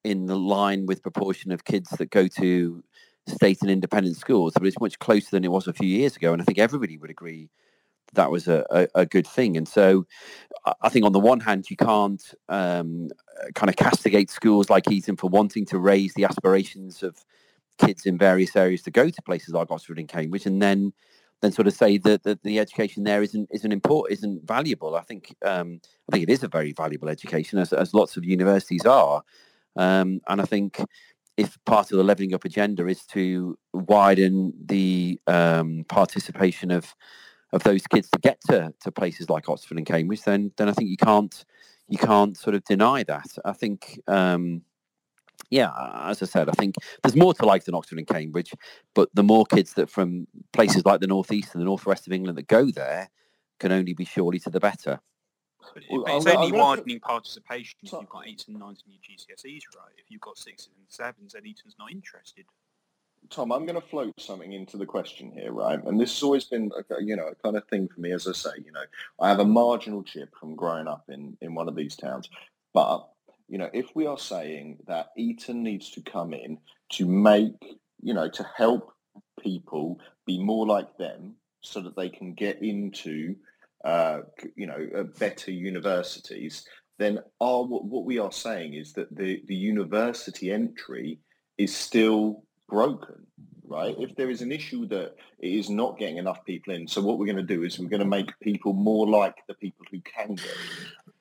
in the line with proportion of kids that go to state and independent schools, but it's much closer than it was a few years ago, and I think everybody would agree that, that was a, a, a good thing. And so I think on the one hand you can't um, kind of castigate schools like Eton for wanting to raise the aspirations of kids in various areas to go to places like Oxford and Cambridge, and then then sort of say that, that the education there isn't isn't important, isn't valuable. I think um, I think it is a very valuable education, as, as lots of universities are. Um, and I think if part of the levelling up agenda is to widen the um, participation of of those kids to get to, to places like Oxford and Cambridge, then then I think you can't you can't sort of deny that. I think, um, yeah, as I said, I think there's more to life than Oxford and Cambridge, but the more kids that from places like the northeast and the northwest of England that go there can only be surely to the better. But it, well, it's I'll, only I'll widening to... participation if you've got eights and nines in your G C S Es, right? If you've got sixes and sevens, then Eton's not interested. Tom, I'm going to float something into the question here, right? And this has always been, a, you know, a kind of thing for me, as I say, you know, I have a marginal chip from growing up in, in one of these towns. But, you know, if we are saying that Eton needs to come in to make, you know, to help people be more like them so that they can get into... uh, you know, better universities, then our, what we are saying is that the, the university entry is still broken, right? If there is an issue that it is not getting enough people in, so what we're going to do is we're going to make people more like the people who can go in.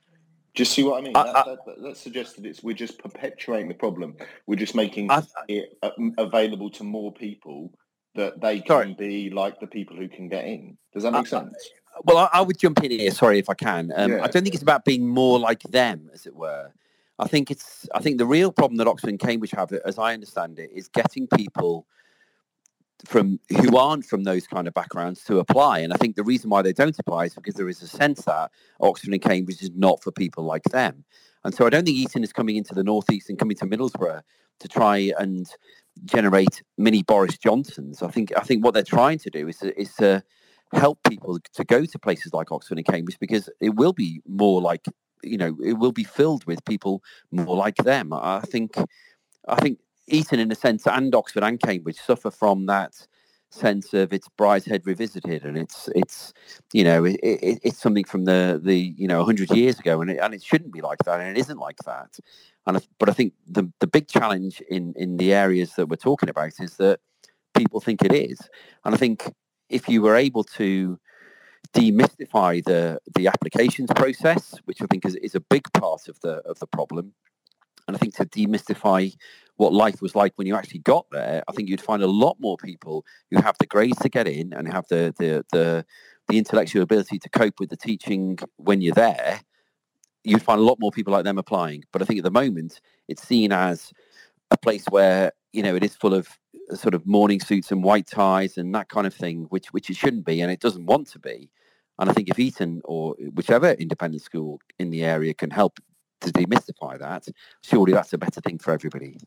Do you see what I mean? I, that, I, that, that, that suggests that it's, we're just perpetuating the problem. We're just making I, it available to more people that they can sorry. be like the people who can get in. Does that make I, sense? I, well, I, I would jump in here, sorry, if I can. Um, yeah. I don't think it's about being more like them, as it were. I think it's. I think the real problem that Oxford and Cambridge have, as I understand it, is getting people from who aren't from those kind of backgrounds to apply. And I think the reason why they don't apply is because there is a sense that Oxford and Cambridge is not for people like them. And so I don't think Eton is coming into the northeast and coming to Middlesbrough to try and generate mini Boris Johnsons. I think I think what they're trying to do is to, is to help people to go to places like Oxford and Cambridge, because it will be more like, you know, it will be filled with people more like them. I think, I think Eton, in a sense, and Oxford and Cambridge suffer from that sense of it's Brideshead Revisited, and it's it's you know it, it, it's something from the the you know one hundred years ago, and it, and it shouldn't be like that, and it isn't like that. And but I think the the big challenge in in the areas that we're talking about is that people think it is, and I think if you were able to demystify the the applications process, which I think is, is a big part of the of the problem, and I think to demystify what life was like when you actually got there, I think you'd find a lot more people who have the grades to get in and have the the the, the intellectual ability to cope with the teaching when you're there. You'd find a lot more people like them applying. But I think at the moment it's seen as a place where, you know, it is full of sort of morning suits and white ties and that kind of thing, which which it shouldn't be, and it doesn't want to be. And I think if Eton or whichever independent school in the area can help to demystify that, surely that's a better thing for everybody.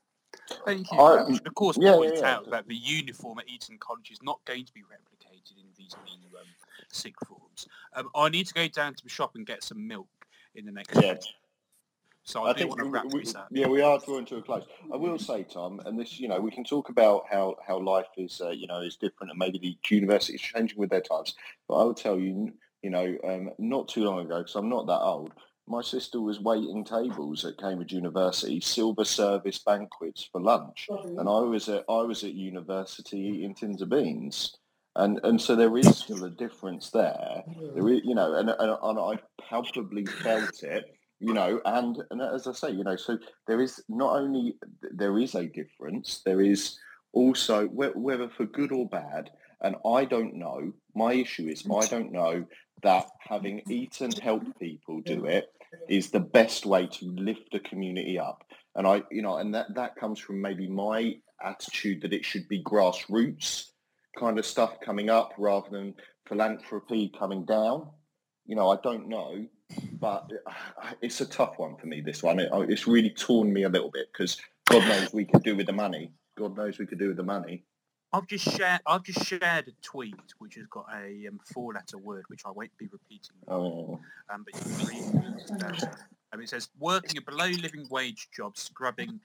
Thank you. I, I should, of course, yeah, point yeah. out that the uniform at Eton College is not going to be replicated in these new um, sig forms. Um, I need to go down to the shop and get some milk in the next yeah. So I, I do want to wrap we, this up. Yeah, we are drawing to a close. I will say, Tom, and this, you know, we can talk about how, how life is, uh, you know, is different, and maybe the university is changing with their times. But I will tell you, you know, um, not too long ago, because I'm not that old, my sister was waiting tables at Cambridge University, silver service banquets for lunch, mm-hmm. and I was at I was at university eating tins of beans, and and so there is still a difference there. Mm-hmm. There is, you know, and, and and I palpably felt it, you know, and and as I say, you know, so there is not only there is a difference, there is also whether for good or bad, and I don't know. My issue is I don't know that having Eton help people do it is the best way to lift the community up. And I, you know, and that, that comes from maybe my attitude that it should be grassroots kind of stuff coming up rather than philanthropy coming down. You know, I don't know, but it's a tough one for me, this one. It, it's really torn me a little bit because God knows we could do with the money. God knows we could do with the money. I've just shared. I've just shared a tweet which has got a um, four-letter word which I won't be repeating. Oh. Um, but you can read it. Um, it says, "Working a below-living wage job, scrubbing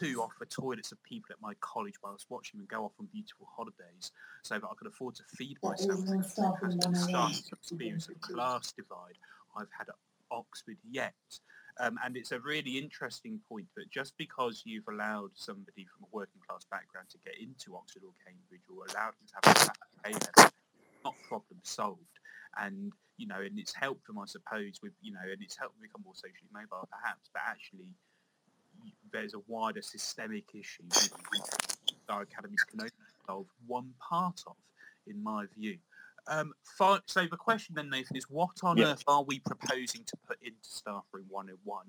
poo off the toilets of people at my college whilst watching them go off on beautiful holidays, so that I could afford to feed myself. Has been starting to experience a class divide I've had at Oxford yet." Um, and it's a really interesting point that just because you've allowed somebody from a working-class background to get into Oxford or Cambridge, or allowed them to have a pay level, not problem solved. And, you know, and it's helped them, I suppose, with, you know, and it's helped them become more socially mobile, perhaps, but actually there's a wider systemic issue that our academies can only solve one part of, in my view. Um, so the question then, Nathan, is what on yeah. earth are we proposing to put into Staff Room one oh one,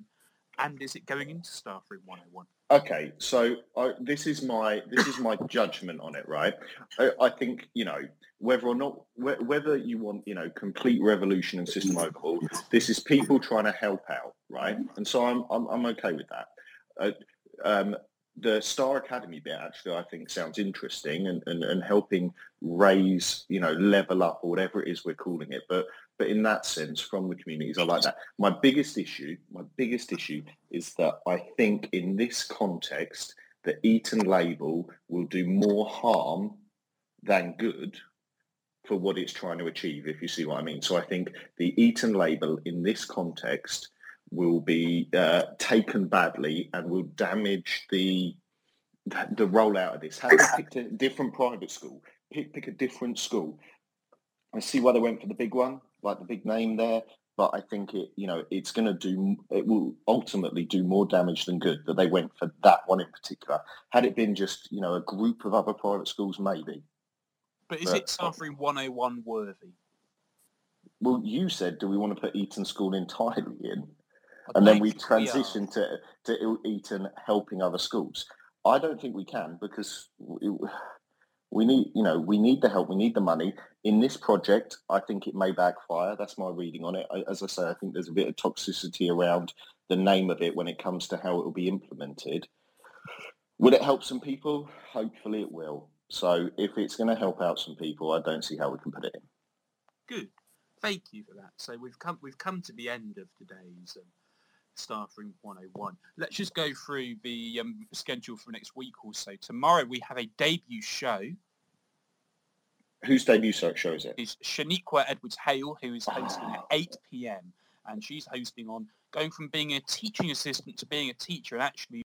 and is it going into Staff Room one oh one? Okay, so I, this is my this is my judgment on it, right? I, I think, you know, whether or not wh- whether you want, you know, complete revolution and system overhaul, this is people trying to help out, right? And so I'm I'm, I'm okay with that. Uh, um, The Star Academy bit actually I think sounds interesting, and, and, and helping raise, you know, level up or whatever it is we're calling it. But but in that sense, from the communities, I like that. My biggest issue, my biggest issue is that I think in this context, the Eton label will do more harm than good for what it's trying to achieve, if you see what I mean. So I think the Eton label in this context will be uh, taken badly and will damage the the rollout of this. Have they picked a different private school? Pick, pick a different school. I see why they went for the big one, like the big name there. But I think it, you know, it's going to do, it will ultimately do more damage than good that they went for that one in particular. Had it been just, you know, a group of other private schools, maybe. But is but, it Staff Room one oh one worthy? Well, you said, do we want to put Eton School entirely in? And then we transition we to, to Eton helping other schools. I don't think we can because it, we need, you know, we need the help. We need the money. In this project, I think it may backfire. That's my reading on it. I, as I say, I think there's a bit of toxicity around the name of it when it comes to how it will be implemented. Will it help some people? Hopefully it will. So if it's going to help out some people, I don't see how we can put it in. Good. Thank you for that. So we've come we've come to the end of today's um, Staff Room one oh one. Let's just go through the um, schedule for next week or so. Tomorrow we have a debut show. Whose debut show is it? It's Shaniqua Edwards-Hale, who is hosting oh. at eight p.m. And she's hosting on going from being a teaching assistant to being a teacher and actually